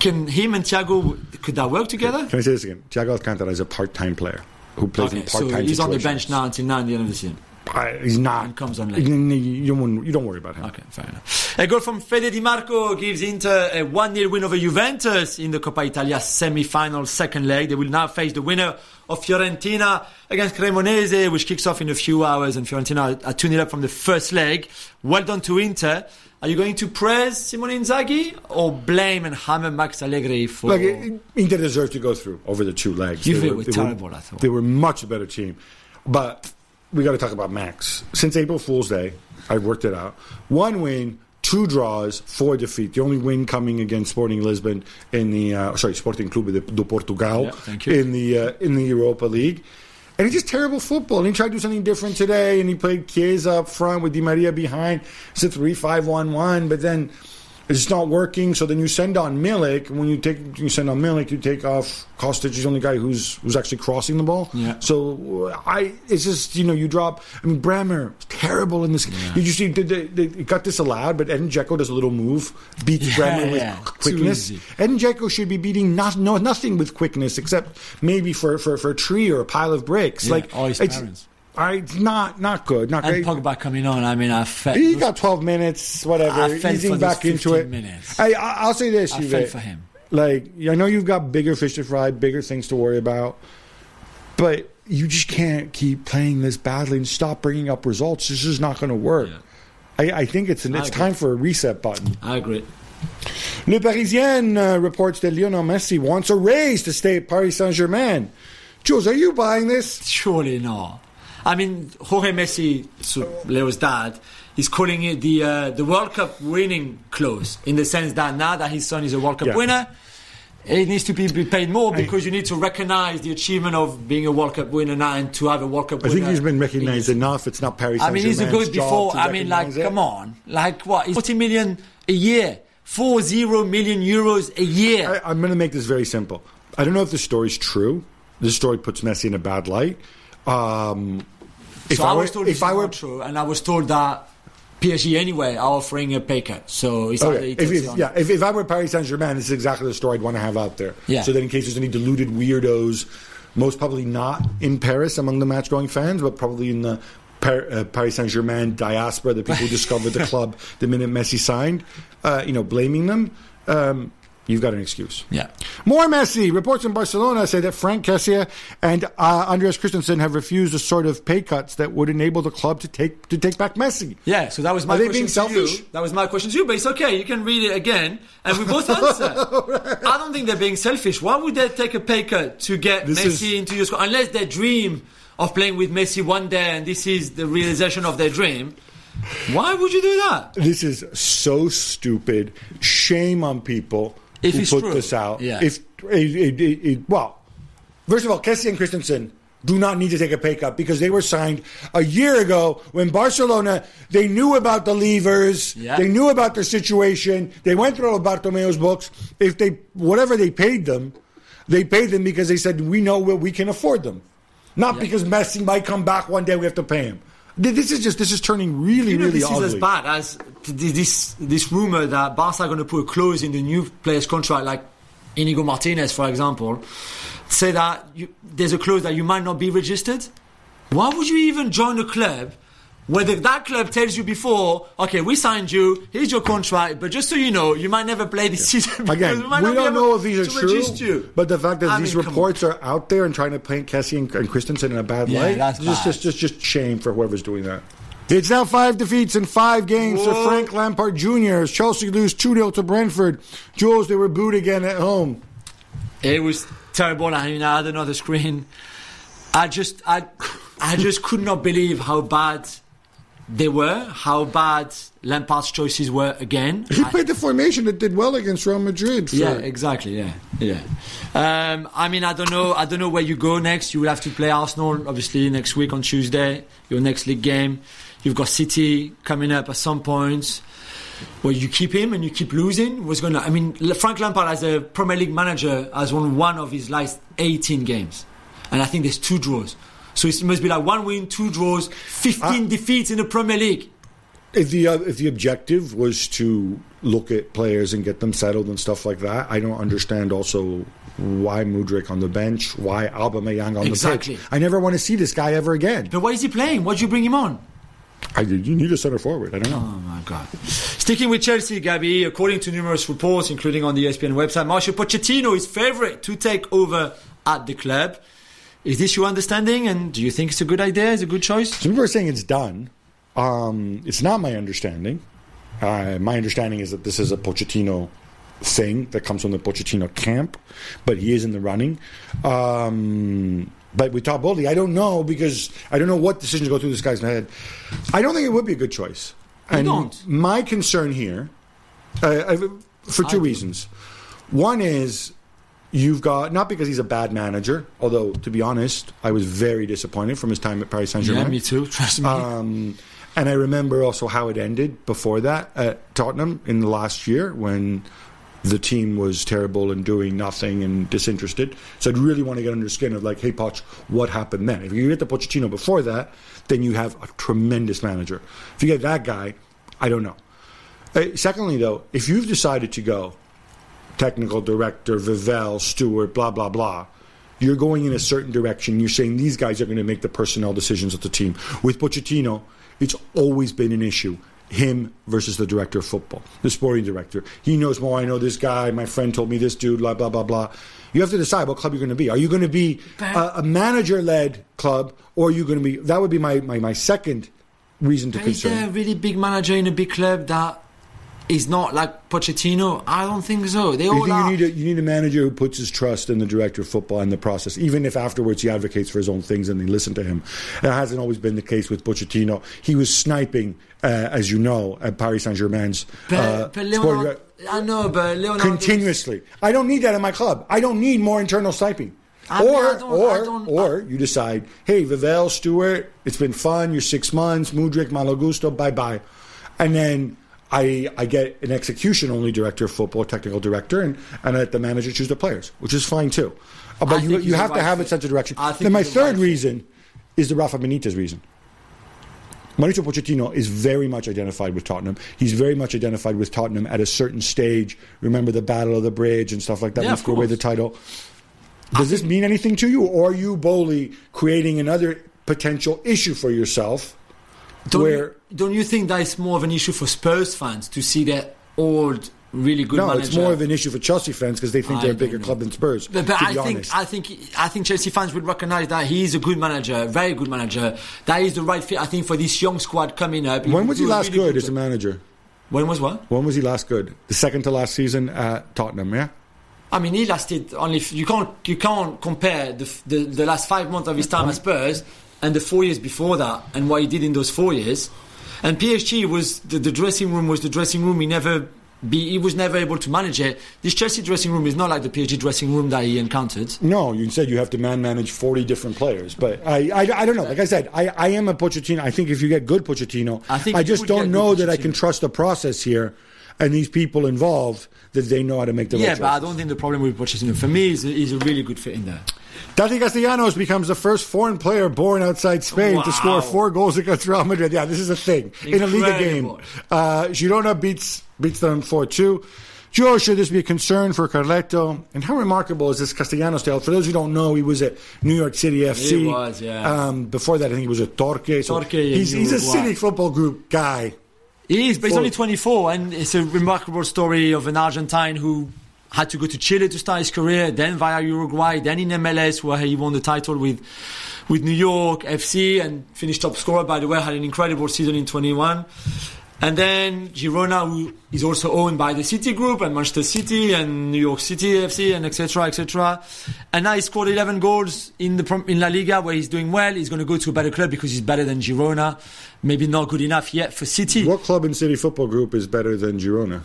can him and Thiago could that work together? Can I say this again? Thiago Alcântara is a part-time player who plays okay, in part-time. So he's situations. On the bench now until now at the end of the season. Uh, he's not. And comes on late. You don't, you don't worry about him. Okay, fair enough. A goal from Fede Di Marco gives Inter a one nil win over Juventus in the Coppa Italia semi-final second leg. They will now face the winner of Fiorentina against Cremonese, which kicks off in a few hours, and Fiorentina are two nil up from the first leg. Well done to Inter. Are you going to praise Simone Inzaghi or blame and hammer Max Allegri for... Like, Inter deserved to go through over the two legs. Juve were terrible, were, I thought. They were much better team. But... we got to talk about Max. Since April Fool's Day, I've worked it out. One win, two draws, four defeat. The only win coming against Sporting Lisbon in the uh, sorry, Sporting Clube de, de Portugal yeah, thank you. in the uh, in the Europa League. And it's just terrible football. And he tried to do something different today, and he played Chiesa up front with Di Maria behind. It's a three five one one, but then it's not working. So then you send on Milik. When you take you send on Milik, you take off Kostic. He's the only guy who's who's actually crossing the ball. Yeah. So I, it's just you know you drop. I mean Brammer was terrible in this. Yeah. You just you did they, they, they got disallowed, but Edin Dzeko does a little move, beats yeah, Brammer with yeah. quickness. Edin Dzeko should be beating not no nothing with quickness except maybe for for, for a tree or a pile of bricks. Yeah, like all his parents. I not not good. Not and great. Pogba coming on. I mean, I felt he got twelve minutes. Whatever, I fell easing for back into it. Minutes. I, I I'll say this, I fell for him. Like I know you've got bigger fish to fry, bigger things to worry about, but you just can't keep playing this badly and stop bringing up results. This is not going to work. Yeah. I, I think it's an, it's time for a reset button. I agree. Le Parisien uh, reports that Lionel Messi wants a raise to stay at Paris Saint-Germain. Jules, are you buying this? Surely not. I mean, Jorge Messi, so Leo's dad, is calling it the uh, the World Cup winning clause, in the sense that now that his son is a World Cup yeah. winner, it needs to be paid more because I, you need to recognize the achievement of being a World Cup winner now and to have a World Cup I winner. I think he's been recognized in, enough. It's not Paris Saint-Germain's job. I mean, he's a good before. I mean, like, it. Come on. Like, what? It's forty million a year. forty million euros a year. I, I'm going to make this very simple. I don't know if the story's true. This story puts Messi in a bad light. Um, if so I, I was told if I were true, and I was told that P S G anyway are offering a pay cut. So it's okay. If, if, yeah, if, if I were Paris Saint-Germain, this is exactly the story I'd want to have out there. Yeah. So then, in case there's any deluded weirdos, most probably not in Paris among the match-going fans, but probably in the Par- uh, Paris Saint-Germain diaspora, the people who discovered the club the minute Messi signed, uh, you know, blaming them. Um, You've got an excuse. Yeah. More Messi. Reports in Barcelona say that Franck Kessié and uh, Andreas Christensen have refused the sort of pay cuts that would enable the club to take to take back Messi. Yeah, so that was my Are question they being selfish? To you. That was my question to you, but it's okay. You can read it again, and we both answer. Right. I don't think they're being selfish. Why would they take a pay cut to get this Messi is... into your squad? Unless their dream of playing with Messi one day, and this is the realization of their dream. Why would you do that? This is so stupid. Shame on people if who put true. this out. Yeah. If it, it, it, it, well, first of all, Kessie and Christensen do not need to take a pay cut because they were signed a year ago when Barcelona, they knew about the levers, yeah. they knew about their situation, they went through Bartomeu's books. If they whatever they paid them, they paid them because they said, we know where we can afford them. Not yeah. because Messi might come back one day, we have to pay him. This is just this is turning really, you know, really this ugly. This is as bad as this this rumor that Barca are going to put a clause in the new player's contract, like Inigo Martinez, for example, say that you, there's a clause that you might not be registered. Why would you even join a club where the, that club tells you before, okay, we signed you, here's your contract, but just so you know, you might never play this yeah. season. Again, we, we don't know if these are true, you. But the fact that I these mean, reports are out there and trying to paint Kessie and, and Christensen in a bad yeah, light, that's just, just, just, just shame for whoever's doing that. It's now five defeats in five games Whoa. for Frank Lampard Junior As Chelsea lose two nil to Brentford. Jules, they were booed again at home. It was terrible. I mean, I had another screen. I just, I, I just could not believe how bad they were, how bad Lampard's choices were again. He played the formation that did well against Real Madrid. For... Yeah, exactly. Yeah, yeah. Um, I mean, I don't know. I don't know where you go next. You will have to play Arsenal, obviously, next week on Tuesday. Your next league game. You've got City coming up at some point. Well, you keep him and you keep losing. What's going on? I mean, Frank Lampard, as a Premier League manager, has won one of his last eighteen games, and I think there's two draws. So it must be like one win, two draws, fifteen I, defeats in the Premier League. If the uh, if the objective was to look at players and get them settled and stuff like that, I don't understand also why Mudryk on the bench, why Aubameyang on exactly. the pitch. I never want to see this guy ever again. But why is he playing? Why'd you bring him on? I, you need a centre forward. I don't know. Oh, my God. Sticking with Chelsea, Gabby, according to numerous reports, including on the E S P N website, Mauricio Pochettino is favourite to take over at the club. Is this your understanding? And do you think it's a good idea? Is it a good choice? Some people are saying it's done. Um, it's not my understanding. Uh, my understanding is that this is a Pochettino thing that comes from the Pochettino camp, but he is in the running. Um... But we talk boldly. I don't know because I don't know what decisions go through this guy's head. I don't think it would be a good choice. I don't. My concern here, uh, I've, for two I reasons. Do. One is you've got, not because he's a bad manager, although, to be honest, I was very disappointed from his time at Paris Saint-Germain. Yeah, me too. Trust me. Um, and I remember also how it ended before that at Tottenham in the last year when the team was terrible and doing nothing and disinterested. So I'd really want to get under the skin of like, hey, Poch, what happened then? If you get the Pochettino before that, then you have a tremendous manager. If you get that guy, I don't know. Uh, secondly, though, if you've decided to go technical director, Vivelle, Stewart, blah, blah, blah, you're going in a certain direction. You're saying these guys are going to make the personnel decisions of the team. With Pochettino, it's always been an issue. Him versus the director of football, the sporting director. He knows more. I know this guy. My friend told me this dude, blah, blah, blah, blah. You have to decide what club you're going to be. Are you going to be a, a manager-led club, or are you going to be... That would be my, my, my second reason to but concern. Is there a really big manager in a big club that is not like Pochettino? I don't think so. They you all think are... you, need a, you need a manager who puts his trust in the director of football and the process, even if afterwards he advocates for his own things and they listen to him. That hasn't always been the case with Pochettino. He was sniping... Uh, as you know, at Paris Saint-Germain's but, uh, but Leonardo, sport, I know, but Leonardo continuously. I don't need that in my club. I don't need more internal sniping. I mean, or, or, or you decide, hey, Vivelle, Stewart, it's been fun. You're six months. Mudryk, Malagusto, bye bye. And then I, I get an execution only director of football, technical director, and and I let the manager choose the players, which is fine too. Uh, but I you you have right to have fit. it such a direction. Then my third right reason fit. is the Rafa Benitez reason. Mauricio Pochettino is very much identified with Tottenham. He's very much identified with Tottenham at a certain stage. Remember the Battle of the Bridge and stuff like that. Yeah, we threw away the title. Does I this mean anything to you? Or are you boldly creating another potential issue for yourself? Don't, where, you, don't you think that it's more of an issue for Spurs fans to see their old, really good no, manager? No, it's more of an issue for Chelsea fans because they think I they're a bigger know. club than Spurs, but, but to I be think, honest. I think, I think Chelsea fans would recognise that he is a good manager, very good manager. That is the right fit, I think, for this young squad coming up. When was he last really good, good as a manager? When was what? When was he last good? The second to last season at Tottenham, yeah? I mean, he lasted only... You can't, you can't compare the, the, the last five months of his time at Spurs and the four years before that and what he did in those four years... And P S G was the, the dressing room was the dressing room. He never be, he was never able to manage it. This Chelsea dressing room is not like the P S G dressing room that he encountered. No, you said you have to man manage forty different players, but I I, I don't know. Like I said, I, I am a Pochettino. I think if you get good Pochettino, I, think I just don't know that I can trust the process here and these people involved that they know how to make the yeah, right choices. Yeah, but I don't think the problem with Pochettino for me is he's a really good fit in there. Tati Castellanos becomes the first foreign player born outside Spain wow. to score four goals against Real Madrid. Yeah, this is a thing. Incredible. In a Liga game. Uh, Girona beats beats them four two. Joe, should this be a concern for Carletto? And how remarkable is this Castellanos tale? For those who don't know, he was at New York City F C. He was, yeah. Um, before that, I think he was at Torque. So Torque he's, he's a City Football Group guy. He is, but he's only twenty-four, and it's a remarkable story of an Argentine who had to go to Chile to start his career, then via Uruguay, then in M L S, where he won the title with with New York F C and finished top scorer, by the way, had an incredible season in twenty-one. And then Girona, who is also owned by the City Group and Manchester City and New York City F C and et cetera, et cetera. And now he scored eleven goals in the in La Liga, where he's doing well. He's going to go to a better club because he's better than Girona. Maybe not good enough yet for City. What club in City Football Group is better than Girona?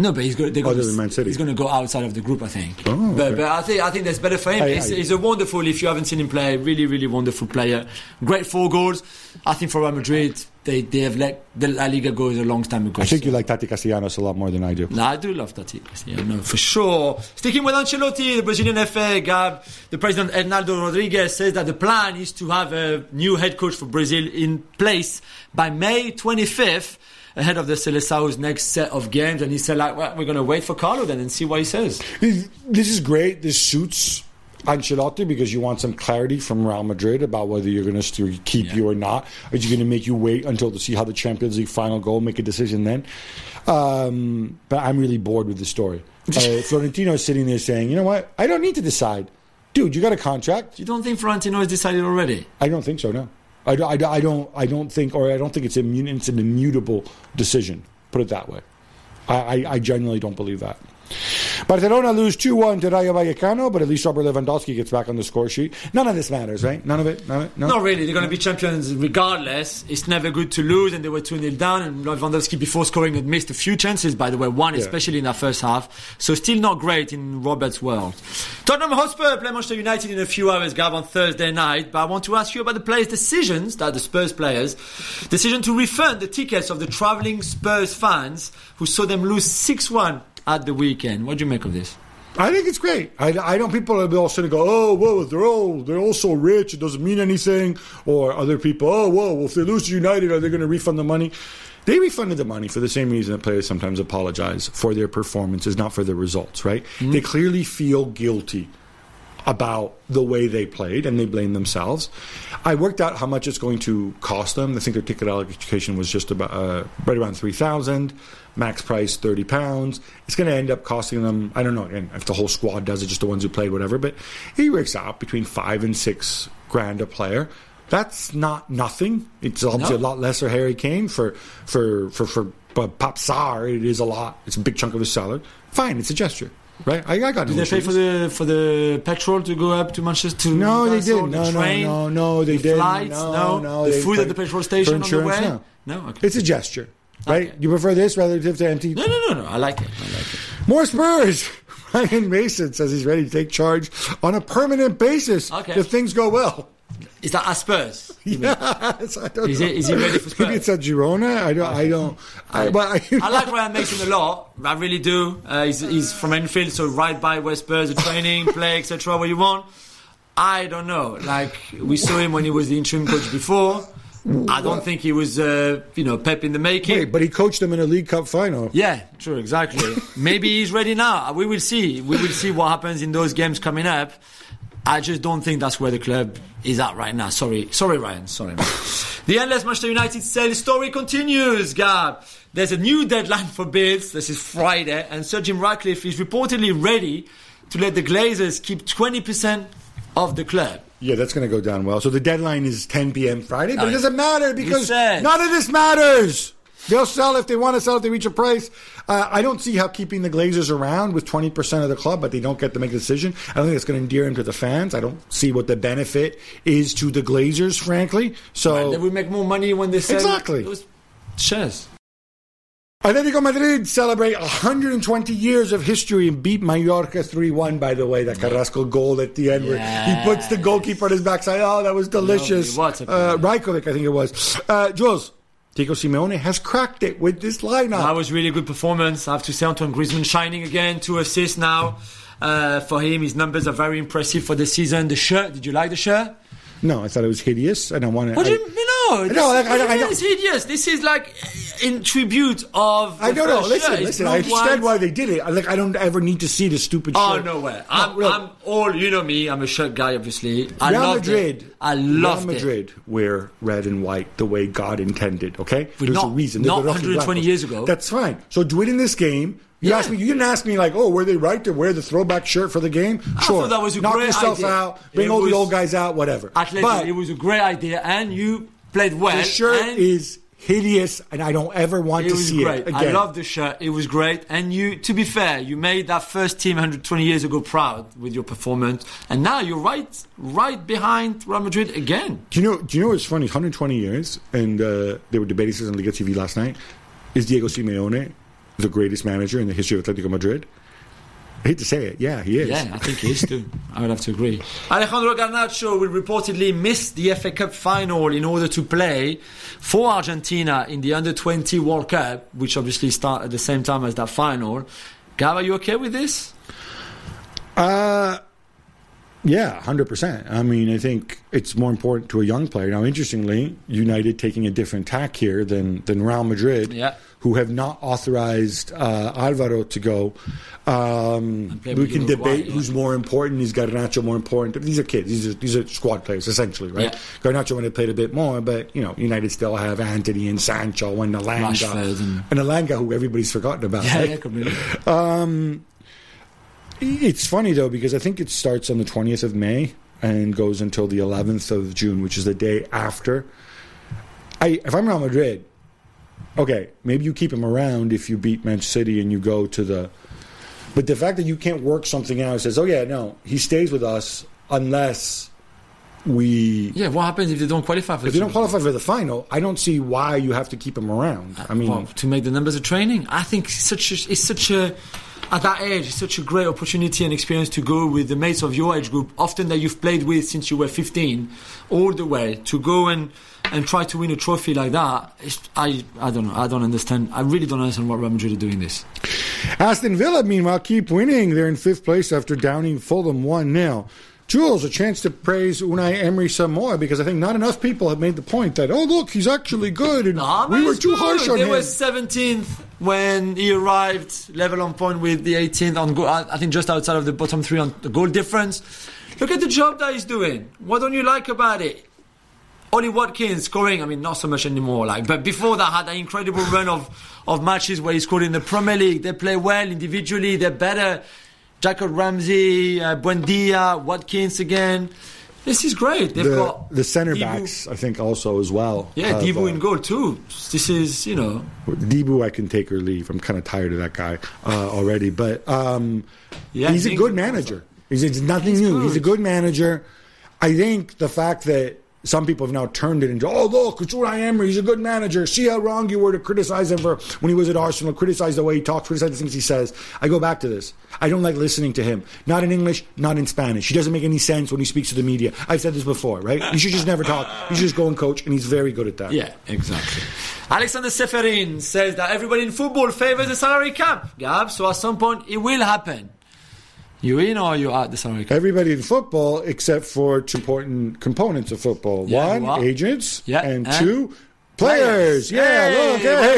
No, but he's going to, to, he's going to go outside of the group, I think. Oh, okay. But, but I think I think that's better for him. I, I, he's, he's a wonderful, if you haven't seen him play, really, really wonderful player. Great four goals. I think for Real Madrid, they, they have let the La Liga go a long time ago. I think so. You like Tati Castellanos a lot more than I do. No, I do love Tati Castellanos, for sure. Sticking with Ancelotti, the Brazilian F A, Gab, the president, Hernaldo Rodriguez, says that the plan is to have a new head coach for Brazil in place by May twenty-fifth. Ahead of the Seleção's next set of games. And he said, like, well, we're going to wait for Carlo then and see what he says. This is great. This suits Ancelotti because you want some clarity from Real Madrid about whether you're going to keep yeah. you or not. Are you going to make you wait until to see how the Champions League final go, make a decision then? Um, but I'm really bored with the story. Uh, Florentino is sitting there saying, you know what? I don't need to decide. Dude, you got a contract. You don't think Florentino has decided already? I don't think so, no. I, I, I don't I don't think or I don't think it's immune, it's an immutable decision. Put it that way. I, I, I genuinely don't believe that. Barcelona lose two one to Rayo Vallecano, but at least Robert Lewandowski gets back on the score sheet. None of this matters, right? None of it? None of it? No? Not really. They're going to be champions regardless. It's never good to lose, and they were two nil down, and Lewandowski, before scoring, had missed a few chances, by the way, one yeah. especially in that first half. So still not great in Robert's world. Tottenham Hotspur play Manchester United in a few hours, Gab, on Thursday night, but I want to ask you about the players' decisions, that are the Spurs players, decision to refund the tickets of the travelling Spurs fans who saw them lose six one at the weekend. What do you make of this? I think it's great. I, I don't. People are all sitting go, oh, whoa, they're all they're all so rich. It doesn't mean anything. Or other people, oh, whoa, well, if they lose to United, are they going to refund the money? They refunded the money for the same reason that players sometimes apologize for their performances, not for their results. Right? Mm-hmm. They clearly feel guilty about the way they played, and they blame themselves. I worked out how much it's going to cost them. I think their ticket allocation was just about uh, right around three thousand dollars, max price thirty pounds. It's going to end up costing them, I don't know, and if the whole squad does it, just the ones who played, whatever, but he works out between five and six grand a player. That's not nothing. It's obviously no. a lot less for Harry Kane. For, for, for, for, for Papsar, it is a lot. It's a big chunk of his salary. Fine, it's a gesture. Right, I, I got. Did no they pay for the for the petrol to go up to Manchester? To no, Newcastle, they didn't. No, the train, no, no, no, they the didn't. Flights, no, no, no. The food at the petrol station on the way. No, no okay. It's a gesture, right? Okay. You prefer this relative to empty? No, no, no, no. I like it. I like it. More Spurs. Ryan Mason says he's ready to take charge on a permanent basis okay. if things go well. Is that at Spurs? Yes, I don't is know. It, is he ready for Spurs? Maybe it's at Girona. I don't. I don't. I, but I, I like Ryan Mason a lot. I really do. Uh, he's, he's from Enfield, so right by where Spurs are training, play, et cetera. What you want? I don't know. Like we saw him when he was the interim coach before. I don't what? think he was, uh, you know, Pep in the making. Wait, but he coached them in a League Cup final. Yeah, true, exactly. Maybe he's ready now. We will see. We will see what happens in those games coming up. I just don't think that's where the club is at right now. Sorry, sorry, Ryan. Sorry. Man. The endless Manchester United sale story continues, Gab. There's a new deadline for bids. This is Friday, and Sir Jim Ratcliffe is reportedly ready to let the Glazers keep twenty percent of the club. Yeah, that's going to go down well. So the deadline is ten p.m. Friday, but I mean, it doesn't matter because none of this matters. They'll sell if they want to sell, if they reach a price. Uh, I don't see how keeping the Glazers around with twenty percent of the club, but they don't get to make a decision. I don't think it's going to endear him to the fans. I don't see what the benefit is to the Glazers, frankly. So right, they would make more money when they sell. Exactly. Those Says. Atletico Madrid celebrate one hundred twenty years of history and beat Mallorca three one, by the way. That Carrasco goal at the end yes. where he puts the goalkeeper on his backside. Oh, that was delicious. Uh, Rajkovic, I think it was. Uh, Jules, Diego Simeone has cracked it with this lineup. That was really good performance. I have to say, Antoine Griezmann shining again, two assists now. Uh, for him, his numbers are very impressive for the season. The shirt, did you like the shirt? No, I thought it was hideous. I don't want to... What do you mean? No, this, no, like, I, I, this is hideous. This is like in tribute of... I don't know. Listen, shirt. listen. I understand why they did it. Like, I don't ever need to see the stupid oh, shirt. Oh, no way. I'm, no, I'm all... You know me. I'm a shirt guy, obviously. I Real loved Madrid. It. I loved Real Madrid it. wear red and white the way God intended, okay? But There's not, a reason. Not one hundred twenty years ago. That's fine. So do it in this game. You yeah. asked me. You didn't ask me like, "Oh, were they right to wear the throwback shirt for the game?" Sure, I thought that was a knock great yourself idea. out, bring it all the old guys out, whatever. Athletic, but it was a great idea, and you played well. The shirt is hideous, and I don't ever want it to was see great. it again. I love the shirt; it was great. And you, to be fair, you made that first team one hundred twenty years ago proud with your performance, and now you're right, right behind Real Madrid again. Do you know? Do you know what's funny? one hundred twenty years, and uh, they were debating this on Liga T V last night. Is Diego Simeone the greatest manager in the history of Atletico Madrid? I hate to say it. Yeah, he is. Yeah, I think he is too. I would have to agree. Alejandro Garnacho will reportedly miss the F A Cup final in order to play for Argentina in the under twenty World Cup, which obviously start at the same time as that final. Gav, are you okay with this? Uh, yeah, one hundred percent. I mean, I think it's more important to a young player. Now, interestingly, United taking a different tack here than, than Real Madrid. Yeah. Who have not authorized uh, Alvaro to go. Um, we can debate wide, who's yeah. more important. Is Garnacho more important? These are kids. These are these are squad players, essentially, right? Yeah. Garnacho would have played a bit more, but, you know, United still have Antony and Sancho and Elanga. And... and Elanga, who everybody's forgotten about. Yeah, right? yeah completely. Um, it's funny, though, because I think it starts on the twentieth of May and goes until the eleventh of June, which is the day after. I, if I'm Real Madrid... Okay, maybe you keep him around if you beat Man City and you go to the... But the fact that you can't work something out says, oh, yeah, no, he stays with us unless we... Yeah, what happens if they don't qualify for the final? If they don't qualify for the final, I don't see why you have to keep him around. I mean, well, to make the numbers of training? I think such a, it's such a... At that age, it's such a great opportunity and experience to go with the mates of your age group, often that you've played with since you were fifteen, all the way, to go and... and try to win a trophy like that. It's, I I don't know. I don't understand. I really don't understand what Real Madrid are doing this. Aston Villa, meanwhile, keep winning. They're in fifth place after downing Fulham one nil. Jules, a chance to praise Unai Emery some more, because I think not enough people have made the point that, oh, look, he's actually good, and nah, we were too good. harsh on they him. They were seventeenth when he arrived, level on point with the eighteenth on goal. I think just outside of the bottom three on the goal difference. Look at the job that he's doing. What don't you like about it? Ollie Watkins scoring, I mean, not so much anymore. Like, but before that, had an incredible run of, of matches where he scored in the Premier League. They play well individually. They're better. Jacob Ramsey, uh, Buendia, Watkins again. This is great. They've the, got the centre backs, I think, also as well. Yeah, have, Dibu uh, in goal too. This is, you know, Dibu, I can take or leave. I'm kind of tired of that guy uh, already. But um, yeah, he's a good manager. He's, it's nothing he's new. Good. He's a good manager. I think the fact that some people have now turned it into, oh, look, it's Unai Emery, he's a good manager. See how wrong you were to criticize him for when he was at Arsenal, criticize the way he talks, criticize the things he says. I go back to this. I don't like listening to him. Not in English, not in Spanish. He doesn't make any sense when he speaks to the media. I've said this before, right? You should just never talk. You should just go and coach, and he's very good at that. Yeah, exactly. Alexander Seferin says that everybody in football favors the salary cap, Gab, so at some point it will happen. You in or you out the summer? Everybody in football except for two important components of football. Yeah, One, agents, yeah, and, and two, players. players. Yeah, Yay,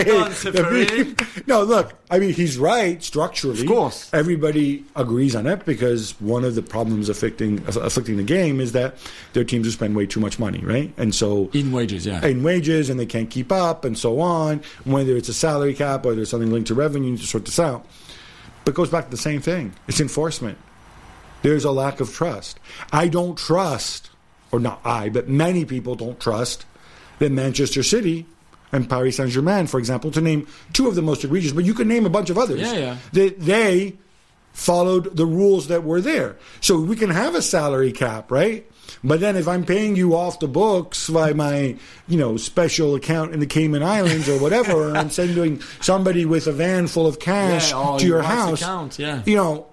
look, hey. Well done, no, look, I mean, he's right structurally. Of course. Everybody agrees on it because one of the problems afflicting afflicting the game is that their teams will spend way too much money, right? And so in wages, yeah. In wages, and they can't keep up and so on. Whether it's a salary cap or there's something linked to revenue, you need to sort this out. But it goes back to the same thing. It's enforcement. There's a lack of trust. I don't trust, or not I, but many people don't trust that Manchester City and Paris Saint-Germain, for example, to name two of the most egregious, but you can name a bunch of others, yeah, yeah. that they followed the rules that were there. So we can have a salary cap, right? But then if I'm paying you off the books by my, you know, special account in the Cayman Islands or whatever, and I'm sending somebody with a van full of cash yeah, to your house, account, yeah. you know,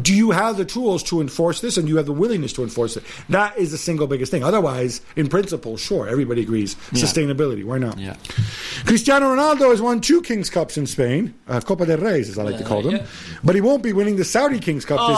do you have the tools to enforce this, and do you have the willingness to enforce it? That is the single biggest thing. Otherwise, in principle, sure, everybody agrees. Yeah. Sustainability, why not? Yeah. Cristiano Ronaldo has won two Kings Cups in Spain, uh, Copa del Rey, as I like yeah, to call them. Yeah. But he won't be winning the Saudi Kings Cup oh,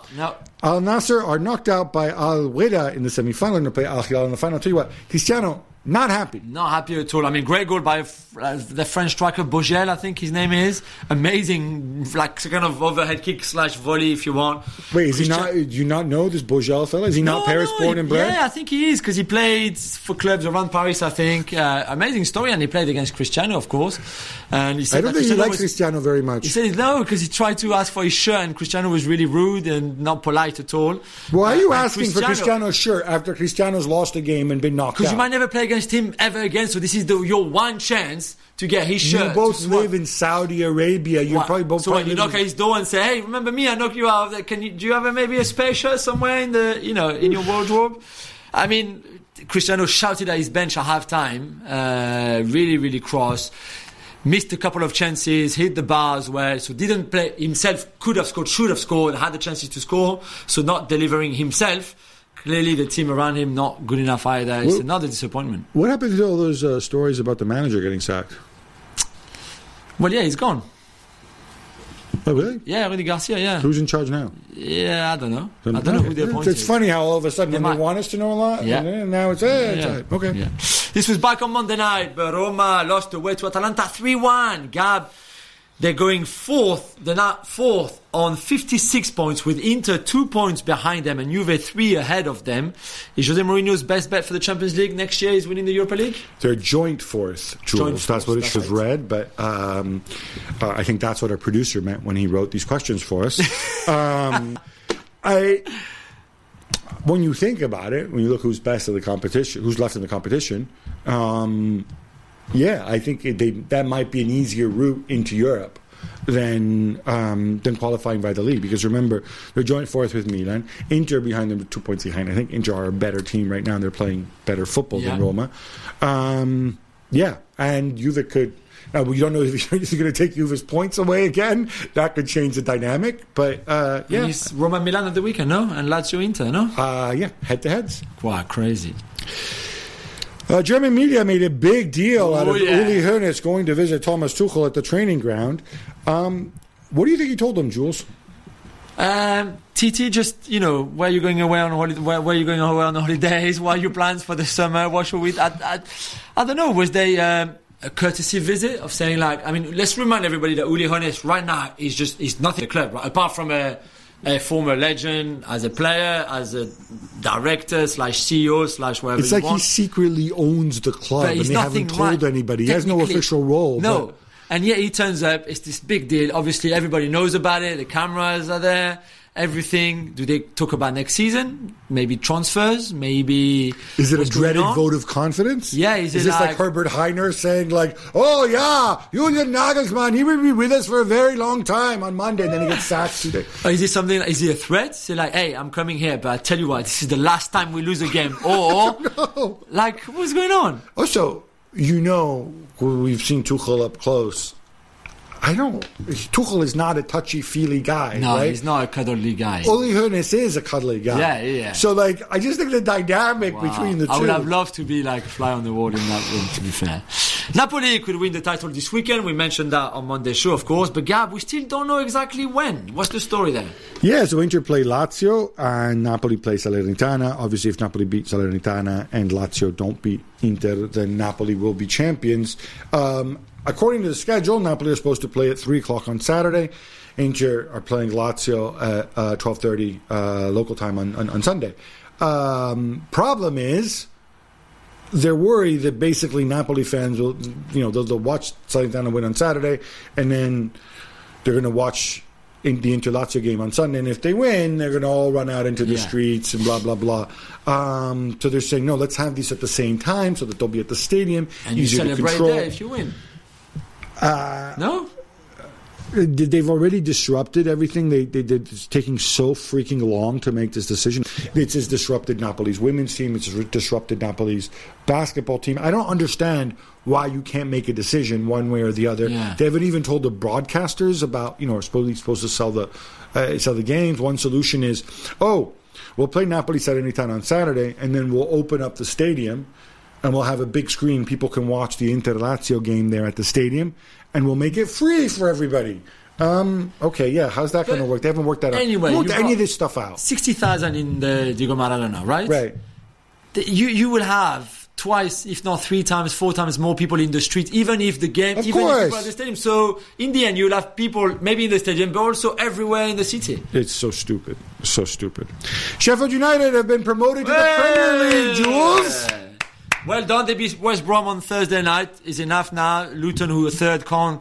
this year. No. Al Nassr are knocked out by Al Wehda in the semi-final, and they play Al Hilal in the final. I'll tell you what, Cristiano, not happy. Not happy at all. I mean, great goal by uh, the French striker, Bogel, I think his name is. Amazing, like, kind of overhead kick slash volley, if you want. Wait, is Christian- he not, do you not know this Bogel fella? Is he no, not Paris-born no, and bred? Yeah, I think he is, because he played for clubs around Paris, I think. Uh, amazing story, and he played against Cristiano, of course. And he said I don't think Cristiano he likes was, Cristiano very much. He said no, because he tried to ask for his shirt, and Cristiano was really rude and not polite at all. Why are you uh, asking Cristiano, for Cristiano's shirt after Cristiano's lost a game and been knocked out? Because you might never play against him ever again, so this is the, your one chance to get his shirt. You both live in Saudi Arabia. You're what? probably both. So when you knock at his door and say, "Hey, remember me? I knocked you out. Can you? Do you have a, maybe a spare shirt somewhere in the you know in your wardrobe?" I mean, Cristiano shouted at his bench at halftime. Uh, really, really cross. Missed a couple of chances, hit the bar as well, so didn't play himself. Could have scored, should have scored, had the chances to score, so not delivering himself. Clearly, the team around him not good enough either. It's what, another disappointment. What happened to all those uh, stories about the manager getting sacked? Well, yeah, he's gone. Oh, really? Yeah, Rudy Garcia, yeah. Who's in charge now? Yeah, I don't know. I don't know who they appointed. It's funny how all of a sudden they, they might... want us to know a lot, yeah. and now it's, hey, yeah. it's okay. Yeah. This was back on Monday night, but Roma lost away to Atalanta three one. Gab, they're going fourth. They're not fourth on fifty-six points, with Inter two points behind them and Juve three ahead of them. Is Jose Mourinho's best bet for the Champions League next year is winning the Europa League? They're joint fourth, Jules. Joint fourth, that's what it should have read, but um, uh, I think that's what our producer meant when he wrote these questions for us. um, I, when you think about it, when you look who's best in the competition, who's left in the competition, um, yeah, I think they, that might be an easier route into Europe than um, than qualifying by the league. Because remember, they're joint fourth with Milan. Inter behind them, two points behind. I think Inter are a better team right now, and they're playing better football yeah. than Roma. Um, yeah, and Juve could... Now, we don't know if you're going to take Juve's points away again. That could change the dynamic. But, uh, yeah. And it's Roma-Milan at the weekend, no? And Lazio-Inter, no? Uh, yeah, head-to-heads. Wow, crazy. Uh, German media made a big deal out oh, of yeah. Uli Hoeneß going to visit Thomas Tuchel at the training ground. Um, what do you think he told them, Jules? Um, T T, just, you know, where are you going away on holiday? Where, where are you going away on holidays? What are your plans for the summer? What should we... I, I, I don't know. Was they um, a courtesy visit of saying, like... I mean, let's remind everybody that Uli Hoeneß right now is just... He's nothing in the club, right? Apart from a... a former legend, as a player, as a director, slash C E O, slash whatever it's like you want. He secretly owns the club, and they haven't told right. anybody. He has no official role. No. But. And yet he turns up. It's this big deal. Obviously, everybody knows about it. The cameras are there. Everything. Do they talk about next season? Maybe transfers? Maybe... Is it a dreaded vote of confidence? Yeah. Is, is it this like, like Herbert Hainer saying like, oh yeah, Julian Nagelsmann, he will be with us for a very long time on Monday, and then he gets sacked today. Or is it something, is it a threat? Say like, hey, I'm coming here, but I tell you what, this is the last time we lose a game. Or, like, what's going on? Also, you know, we've seen Tuchel up close. I don't... Tuchel is not a touchy-feely guy, no, right? He's not a cuddly guy. Uli Hoeneß is a cuddly guy. Yeah, yeah, yeah. So, like, I just think the dynamic wow. between the two... I would have loved to be, like, fly on the wall in that room, to be fair. Napoli could win the title this weekend. We mentioned that on Monday's show, of course. But, Gab, we still don't know exactly when. What's the story there? Yeah, so Inter play Lazio, and Napoli play Salernitana. Obviously, if Napoli beat Salernitana and Lazio don't beat Inter, then Napoli will be champions. Um... According to the schedule, Napoli are supposed to play at three o'clock on Saturday. Inter are playing Lazio at uh, twelve thirty uh, local time on, on, on Sunday. Um, problem is, they're worried that basically Napoli fans will, you know, they'll, they'll watch Salernitana win on Saturday, and then they're going to watch in the Inter-Lazio game on Sunday. And if they win, they're going to all run out into the yeah. streets and blah, blah, blah. Um, so they're saying, no, let's have these at the same time so that they'll be at the stadium. And you celebrate there if you win. Uh, no? They've already disrupted everything. They they did. It's taking so freaking long to make this decision. It's has disrupted Napoli's women's team. It's disrupted Napoli's basketball team. I don't understand why you can't make a decision one way or the other. Yeah. They haven't even told the broadcasters about, you know, are supposed supposed to sell the uh, sell the games. One solution is, oh, we'll play Napoli Salernitana on Saturday, and then we'll open up the stadium. And we'll have a big screen. People can watch the Inter-Lazio game there at the stadium. And we'll make it free for everybody. Um, okay, yeah. How's that going to work? They haven't worked that out. Anyway, worked any of this stuff out. sixty thousand in the Diego Maradona, right? Right. The, you, you will have twice, if not three times, four times more people in the street, even if the game, of even course. if people are at the stadium. So in the end, you'll have people maybe in the stadium, but also everywhere in the city. It's so stupid. So stupid. Sheffield United have been promoted to the hey! Premier League, Jules. Yeah. Well done, they beat West Brom on Thursday night. Is enough now. Luton, who are third, can't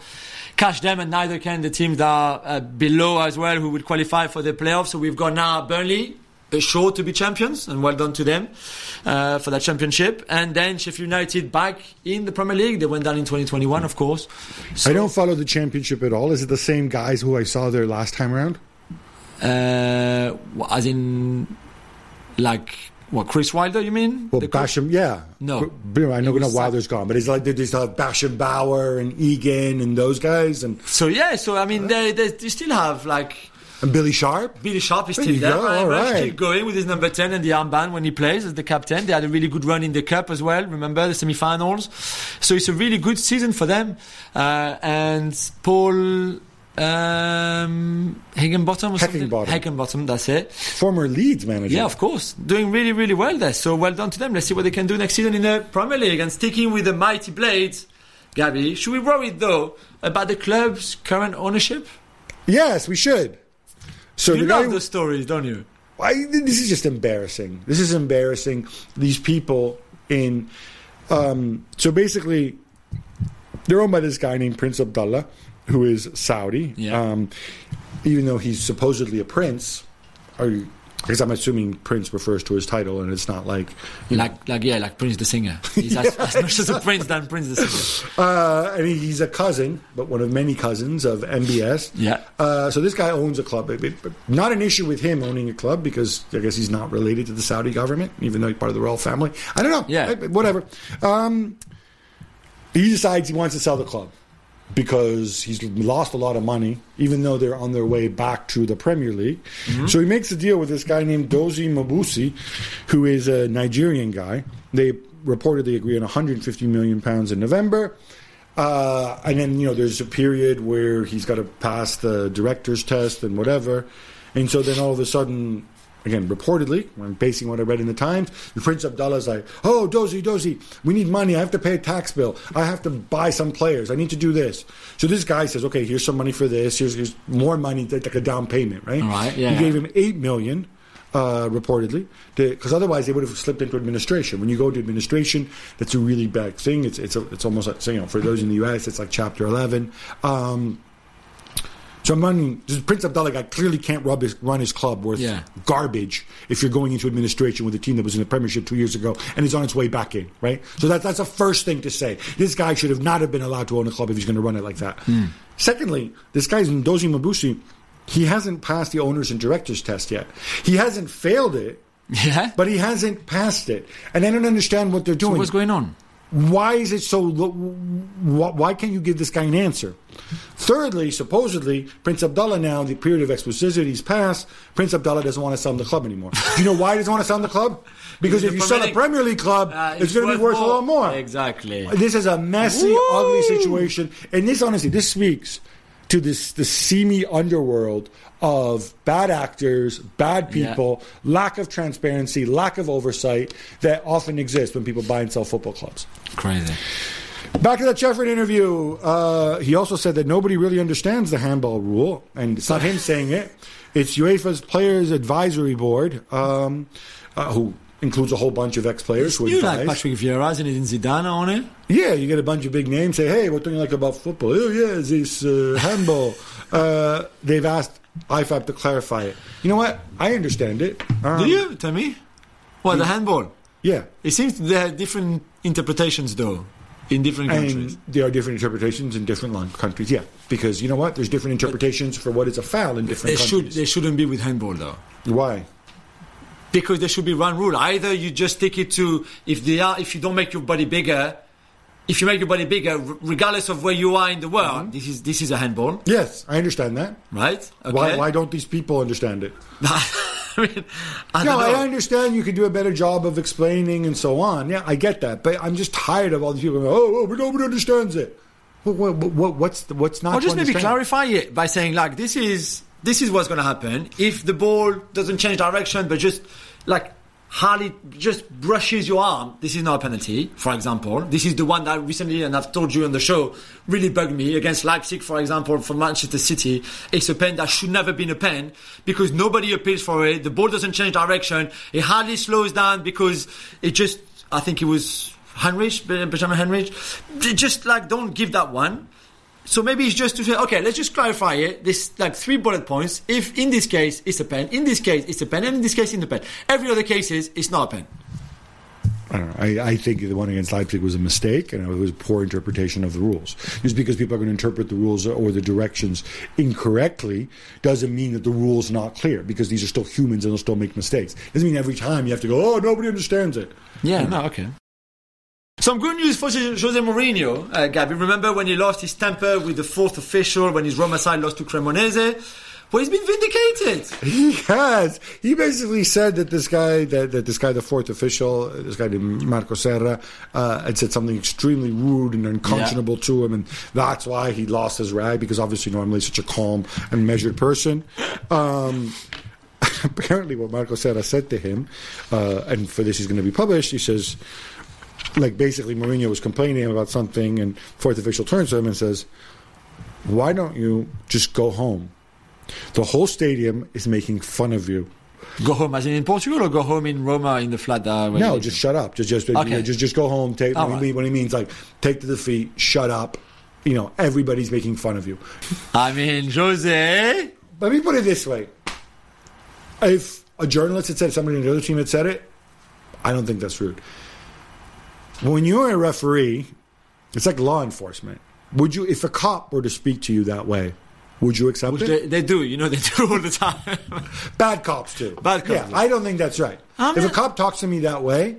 catch them, and neither can the teams that are uh, below as well, who would qualify for the playoffs. So we've got now Burnley, sure to be champions, and well done to them uh, for that championship. And then Sheffield United back in the Premier League. They went down in twenty twenty-one, of course. So, I don't follow the championship at all. Is it the same guys who I saw there last time around? Uh, as in, like... What, Chris Wilder, you mean? Well, Basham, yeah. No. I know no, Wilder's gone, but it's like they just have Basham Bauer and Egan and those guys. And So, yeah, so, I mean, they, they, they still have, like... And Billy Sharp? Billy Sharp is there still there. Go, right? Right. Still going with his number ten and the armband when he plays as the captain. They had a really good run in the Cup as well, remember, the semi-finals. So it's a really good season for them. Uh, and Paul... Um, Higginbottom or something? Higginbottom. Higginbottom, that's it. Former Leeds manager. Yeah, of course. Doing really, really well there. So well done to them. Let's see what they can do next season in the Premier League. And sticking with the mighty blades, Gabby, should we worry, though, about the club's current ownership? Yes, we should. So you love those stories, don't you? I, this is just embarrassing. This is embarrassing. These people in... Um, so basically, they're owned by this guy named Prince Abdullah, who is Saudi, yeah. um, even though he's supposedly a prince, because I'm assuming prince refers to his title, and it's not like... Like, like yeah, like Prince the Singer. He's yeah, as, as much as a prince than Prince the Singer. Uh, and he's a cousin, but one of many cousins of M B S. Yeah. Uh, so this guy owns a club. It, it, not an issue with him owning a club, because I guess he's not related to the Saudi government, even though he's part of the royal family. I don't know. Yeah. I, whatever. Um, he decides he wants to sell the club, because he's lost a lot of money, even though they're on their way back to the Premier League. Mm-hmm. So he makes a deal with this guy named Dozie Mabusi, who is a Nigerian guy. They reportedly agree on one hundred fifty million pounds in November. Uh, and then, you know, there's a period where he's got to pass the director's test and whatever. And so then all of a sudden, again, reportedly, I'm basing what I read in the Times, the Prince Abdullah's like, oh, Dozie, Dozie, we need money. I have to pay a tax bill. I have to buy some players. I need to do this. So this guy says, okay, here's some money for this. Here's, here's more money, like a down payment, right? All right, yeah. He gave him eight million dollars, uh, reportedly, because otherwise they would have slipped into administration. When you go to administration, that's a really bad thing. It's it's a, it's almost like, you know, for those in the U S, it's like Chapter eleven. Um So money, Prince Abdullah guy clearly can't rub his, run his club worth yeah. garbage if you're going into administration with a team that was in the Premiership two years ago and is on its way back in, right? So that, that's the first thing to say. This guy should have not have been allowed to own a club if he's going to run it like that. Mm. Secondly, this guy's Ndozi Mabusi, he hasn't passed the owners and directors test yet. He hasn't failed it, yeah, but he hasn't passed it. And I don't understand what they're doing. So what's going on? Why is it so... Why can't you give this guy an answer? Thirdly, supposedly, Prince Abdullah now, the period of exclusivity's passed, Prince Abdullah doesn't want to sell him the club anymore. Do you know why he doesn't want to sell him the club? Because if you sell a Premier League club, uh, it's, it's going to be worth more. a lot more. Exactly. This is a messy, Woo! ugly situation. And this, honestly, this speaks to this the seamy underworld of bad actors, bad people, yeah. lack of transparency, lack of oversight that often exists when people buy and sell football clubs. Crazy. Back to that Shefford interview, uh, he also said that nobody really understands the handball rule, and it's not him saying it. It's UEFA's Players Advisory Board, um, uh, who includes a whole bunch of ex-players. You like Patrick Vieira, isn't it, in Zidane on it? Yeah, you get a bunch of big names, say, hey, what do you like about football? Oh, yeah, this uh, handball. uh, they've asked I F A B to clarify it. You know what? I understand it. Um, do you, Tell me? What, the handball? Yeah. It seems they have different interpretations, though. In different countries. And there are different interpretations in different countries, yeah. Because, you know what? There's different interpretations but for what is a foul in different countries. Should, they shouldn't be with handball, though. Why? Because there should be one rule. Either you just take it to... If they are, if you don't make your body bigger... If you make your body bigger, regardless of where you are in the world, mm-hmm. this is this is a handball. Yes, I understand that. Right? Okay. Why, why don't these people understand it? I mean, I no, I understand you could do a better job of explaining and so on. Yeah, I get that. But I'm just tired of all these people going, oh, oh, nobody understands it. What, what, what, what's, the, what's not... Or just maybe clarify it by saying, like, this is, this is what's going to happen. If the ball doesn't change direction, but just, like... hardly just brushes your arm, this is not a penalty, for example. This is the one that recently, and I've told you on the show, really bugged me against Leipzig, for example, for Manchester City. It's a pen that should never have been a pen because nobody appeals for it. The ball doesn't change direction. It hardly slows down because it just, I think it was Henrich, Benjamin Henrich. Just like, don't give that one. So maybe it's just to say, okay, let's just clarify it. This like three bullet points. If in this case it's a pen, in this case it's a pen, and in this case it's a pen. Every other case is it's not a pen. I don't know. I, I think the one against Leipzig was a mistake, and it was a poor interpretation of the rules. Just because people are going to interpret the rules or the directions incorrectly doesn't mean that the rule's not clear, because these are still humans and they'll still make mistakes. Doesn't mean every time you have to go, oh, nobody understands it. Yeah, you know? No, okay. Some good news for Jose Mourinho, uh, Gabby. Remember when he lost his temper with the fourth official when his Roma side lost to Cremonese? Well, he's been vindicated. He has. He basically said that this guy, that, that this guy, the fourth official, this guy named Marco Serra, uh, had said something extremely rude and unconscionable yeah. to him, and that's why he lost his rag, because obviously normally he's such a calm and measured person. Um... Apparently what Marco Serra said to him, uh, and for this he's going to be published, he says... Like, basically, Mourinho was complaining about something, and fourth official turns to him and says, why don't you just go home? The whole stadium is making fun of you. Go home as in, in Portugal, or go home in Roma in the flat? Uh, no, just shut up. Just just, okay. you know, just just go home. Take what, right. he, what he means, like, take the defeat, shut up. You know, everybody's making fun of you. I mean, Jose... Let me put it this way. If a journalist had said it, somebody on the other team had said it, I don't think that's rude. When you're a referee, it's like law enforcement. Would you, if a cop were to speak to you that way, would you accept Which it? They, they do, you know, they do all the time. Bad cops do. Bad cops. Yeah, do. I don't think that's right. I'm if not... a cop talks to me that way,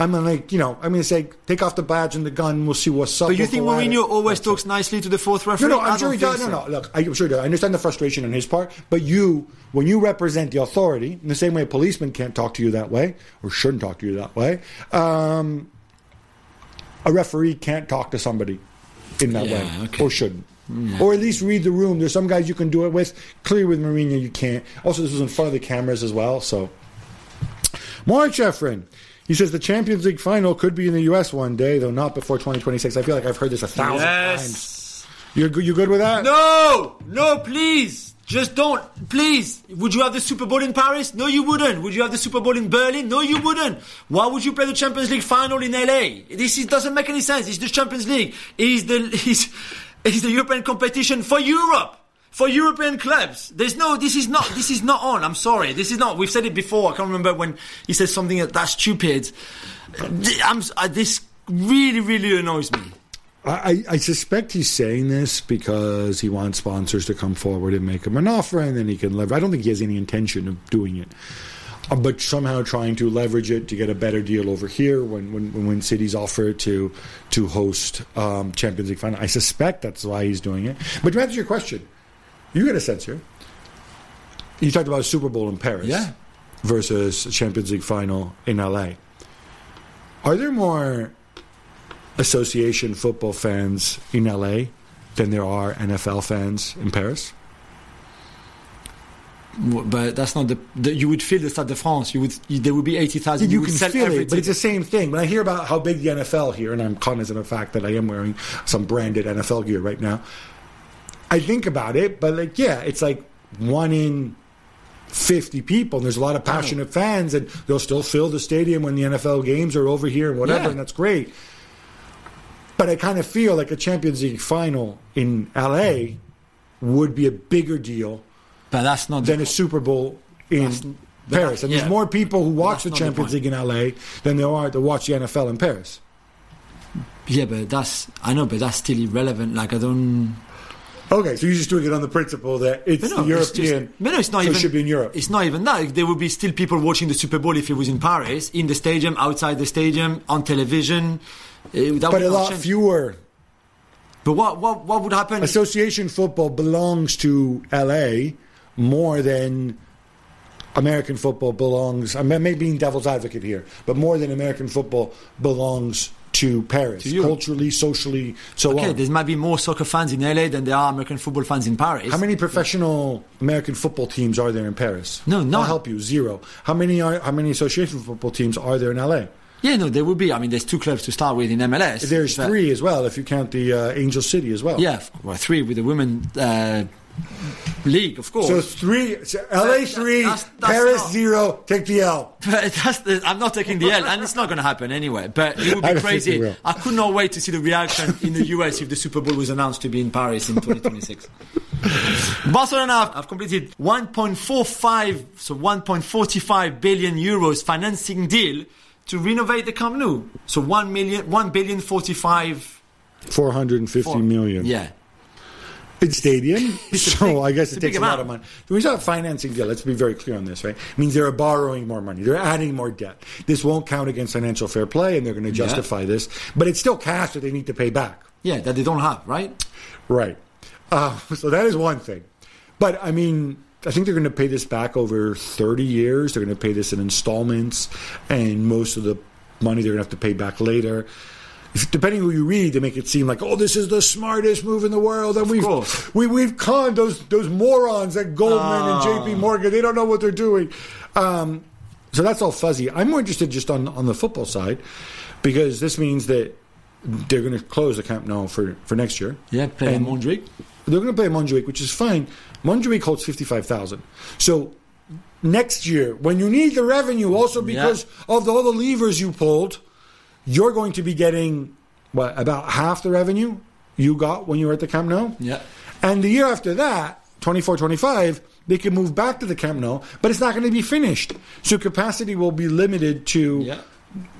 I'm gonna, like, you know, I'm gonna say, take off the badge and the gun. We'll see what's up. But you think Mourinho always talks it. nicely to the fourth referee? No, no, I'm I sure he does. So. No, no, look, I'm sure he does. I understand the frustration on his part, but you, when you represent the authority, in the same way a policeman can't talk to you that way or shouldn't talk to you that way. Um... A referee can't talk to somebody in that yeah, way, okay. or shouldn't. Mm. Or at least read the room. There's some guys you can do it with. Clear with Mourinho, you can't. Also, this was in front of the cameras as well. So, Mark Sheffrin, he says the Champions League final could be in the U S one day, though not before twenty twenty-six. I feel like I've heard this a thousand yes. times. You're, you're good with that? No! No, please! Just don't, please. Would you have the Super Bowl in Paris? No, you wouldn't. Would you have the Super Bowl in Berlin? No, you wouldn't. Why would you play the Champions League final in L A? This is, doesn't make any sense. It's the Champions League. It's the, it's, it's the European competition for Europe. For European clubs. There's no, this is not, this is not on. I'm sorry. This is not, we've said it before. I can't remember when he said something that, that's stupid. I'm, I, this really, really annoys me. I, I suspect he's saying this because he wants sponsors to come forward and make him an offer, and then he can leverage. I don't think he has any intention of doing it, um, but somehow trying to leverage it to get a better deal over here when when, when cities offer to to host um, Champions League final. I suspect that's why he's doing it. But to answer your question, you get a sense here. You talked about a Super Bowl in Paris yeah. versus a Champions League final in L A. Are there more association football fans in L A than there are N F L fans in Paris? But that's not the, the you would feel the Stade de France. You would you, there would be eighty thousand. You, you can sell feel everything. It, but it's the same thing. When I hear about how big the N F L here, and I'm cognizant of the fact that I am wearing some branded N F L gear right now, I think about it. But like, yeah, it's like one in fifty people, and there's a lot of passionate oh. fans, and they'll still fill the stadium when the N F L games are over here and whatever, yeah. and that's great. But I kind of feel like a Champions League final in L A would be a bigger deal but that's not than a Super Bowl in Paris. And yeah. there's more people who watch the Champions League in L A than there are that watch the N F L in Paris. Yeah, but that's, I know, but that's still irrelevant. Like, I don't... Okay, so you're just doing it on the principle that it's no, the European, it's just, no, it's not so even, it should be in Europe. It's not even that. There would be still people watching the Super Bowl if it was in Paris, in the stadium, outside the stadium, on television. That but a lot change. Fewer. But what, what, what would happen? Association football belongs to L A more than American football belongs... I may be being devil's advocate here, but more than American football belongs... to Paris, to culturally, socially, so okay, on. Okay, there might be more soccer fans in L A than there are American football fans in Paris. How many professional American football teams are there in Paris? No, no. I'll help you, zero. How many are, how many association football teams are there in L A? Yeah, no, there would be. I mean, there's two clubs to start with in M L S. There's but, three as well, if you count the uh, Angel City as well. Yeah, well, three with the women... Uh, league, of course. So three, so L A three, that's, that's Paris not, zero. Take the L. But that's the, I'm not taking the L, and it's not going to happen anyway. But it would be I crazy. I could not wait to see the reaction in the U S if the Super Bowl was announced to be in Paris in twenty twenty-six. Barcelona have completed one point four five, so one point four five billion euros financing deal to renovate the Camp Nou. So one million, one billion forty-five, four hundred and fifty million. Yeah. It's stadium, it's so big, I guess it takes a lot of money. When we talk financing deal, let's be very clear on this, right? It means they're borrowing more money. They're adding more debt. This won't count against financial fair play, and they're going to justify yeah. this. But it's still cash that they need to pay back. Yeah, that they don't have, right? Right. Uh, so that is one thing. But, I mean, I think they're going to pay this back over thirty years. They're going to pay this in installments, and most of the money they're going to have to pay back later. Depending who you read, they make it seem like, oh, this is the smartest move in the world. And we've, we, we've conned those those morons at Goldman oh. and J P Morgan. They don't know what they're doing. Um, so that's all fuzzy. I'm more interested just on, on the football side, because this means that they're going to close the Camp Nou for, for next year. Yeah, play and Montjuic. They're going to play Montjuic, which is fine. Montjuic holds fifty-five thousand. So next year, when you need the revenue, also because yeah. of the, all the levers you pulled, you're going to be getting, what, about half the revenue you got when you were at the Camp Nou? Yeah. And the year after that, twenty-four twenty-five, they can move back to the Camp Nou, but it's not going to be finished. So capacity will be limited to, yeah.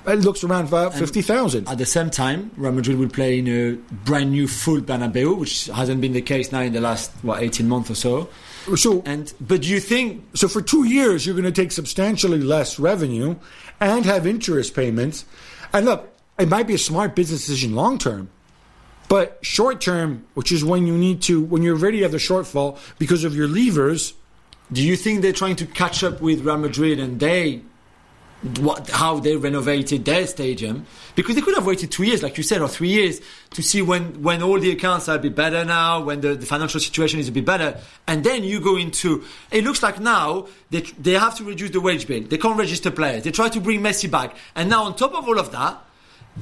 it looks around about fifty thousand. At the same time, Real Madrid will play in a brand new full Bernabeu, which hasn't been the case now in the last, what, eighteen months or so. So, and but do you think... So for two years, you're going to take substantially less revenue and have interest payments. And look, it might be a smart business decision long term, but short term, which is when you need to, when you already have the shortfall because of your levers. Do you think they're trying to catch up with Real Madrid and they, what, how they renovated their stadium? Because they could have waited two years, like you said, or three years to see when, when all the accounts are a bit better now, when the, the financial situation is a bit better, and then you go into. It looks like now they they have to reduce the wage bill. They can't register players. They try to bring Messi back, and now on top of all of that,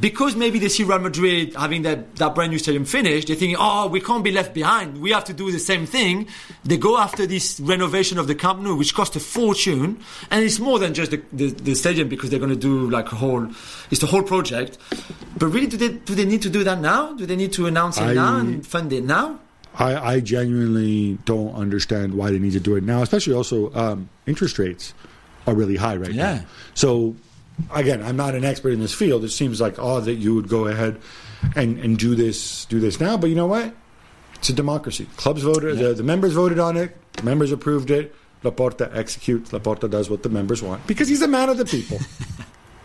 because maybe they see Real Madrid having that, that brand new stadium finished, they think, oh, we can't be left behind. We have to do the same thing. They go after this renovation of the Camp Nou, which cost a fortune. And it's more than just the, the, the stadium, because they're going to do like a whole... It's the whole project. But really, do they do they need to do that now? Do they need to announce it I, now and fund it now? I, I genuinely don't understand why they need to do it now, especially also um, interest rates are really high right yeah. now. So... Again, I'm not an expert in this field. It seems like odd oh, that you would go ahead and, and do this do this now. But you know what? It's a democracy. Clubs voted. Yeah. The, the members voted on it. The members approved it. Laporta executes. Laporta does what the members want because he's a man of the people.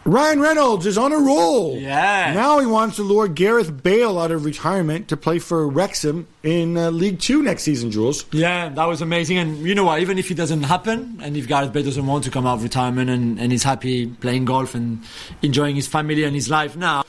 Ryan Reynolds is on a roll. Yeah. Now he wants to lure Gareth Bale out of retirement to play for Wrexham in uh, League Two next season, Jules. Yeah, that was amazing. And you know what? Even if it doesn't happen, and if Gareth Bale doesn't want to come out of retirement and, and is happy playing golf and enjoying his family and his life now,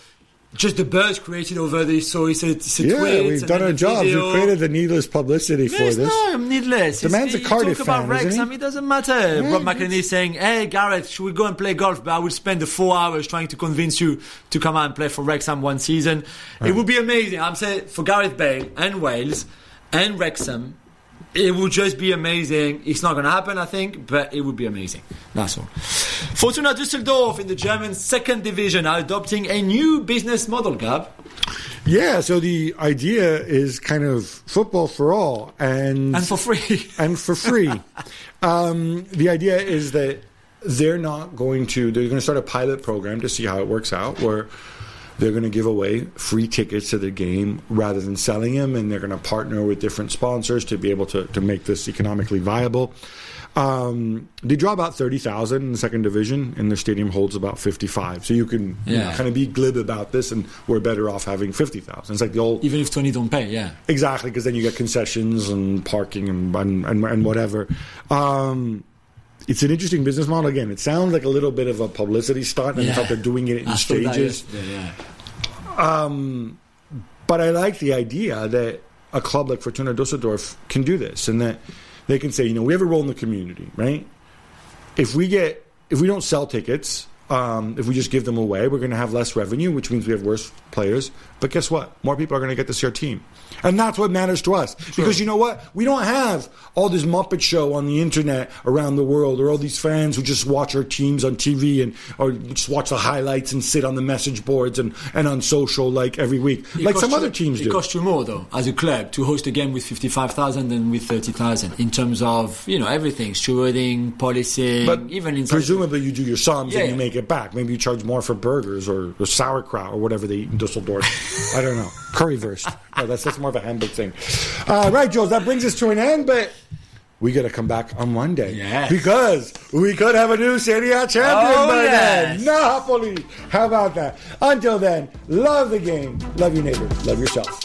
just the buzz created over this. So it's a, it's a yeah, tweet. Yeah, we've done our jobs. We've created the needless publicity yes, for this. No, needless. The it's, man's a Cardiff fan, about Rex, isn't he? I mean, it doesn't matter. Yeah, Rob McElhenney is saying, hey, Gareth, should we go and play golf? But I will spend the four hours trying to convince you to come out and play for Wrexham one season. Right. It would be amazing. I'm saying for Gareth Bale and Wales and Wrexham, it would just be amazing. It's not going to happen, I think, but it would be amazing. That's all. Fortuna Düsseldorf in the German second division are adopting a new business model, Gab. Yeah, so the idea is kind of football for all. And, and for free. And for free. um, the idea is that they're not going to... They're going to start a pilot program to see how it works out, where they're going to give away free tickets to the game rather than selling them, and they're going to partner with different sponsors to be able to, to make this economically viable. Um, they draw about thirty thousand in the second division, and their stadium holds about fifty-five. So you can yeah. you know, kind of be glib about this, and we're better off having fifty thousand. It's like the old... Even if twenty don't pay, yeah. Exactly, because then you get concessions and parking and and, and, and whatever. Um, it's an interesting business model. Again, it sounds like a little bit of a publicity stunt, and yeah. in fact, they're doing it in I stages. Yeah, yeah. Um, but I like the idea that a club like Fortuna Düsseldorf can do this, and that they can say, you know, we have a role in the community, right? If we get, if we don't sell tickets, um, if we just give them away, we're going to have less revenue, which means we have worse players. But guess what? More people are going to get to see our team. And that's what matters to us. True. Because you know what? We don't have all this Muppet show on the internet around the world, or all these fans who just watch our teams on T V and or just watch the highlights and sit on the message boards and, and on social like every week, it like some you, other teams it do. It costs you more, though, as a club, to host a game with fifty-five thousand than with thirty thousand in terms of, you know, everything, stewarding, policing, but even in presumably you do your sums yeah, and you yeah. make it back. Maybe you charge more for burgers or, or sauerkraut or whatever they eat in Düsseldorf. I don't know. Currywurst. No, that's, that's more of a Hamburg thing. Uh, right, Jules, that brings us to an end, but we got to come back on Monday. Yes. Because we could have a new Serie A champion oh, by yes. then. Napoli. How about that? Until then, love the game. Love your neighbor. Love yourself.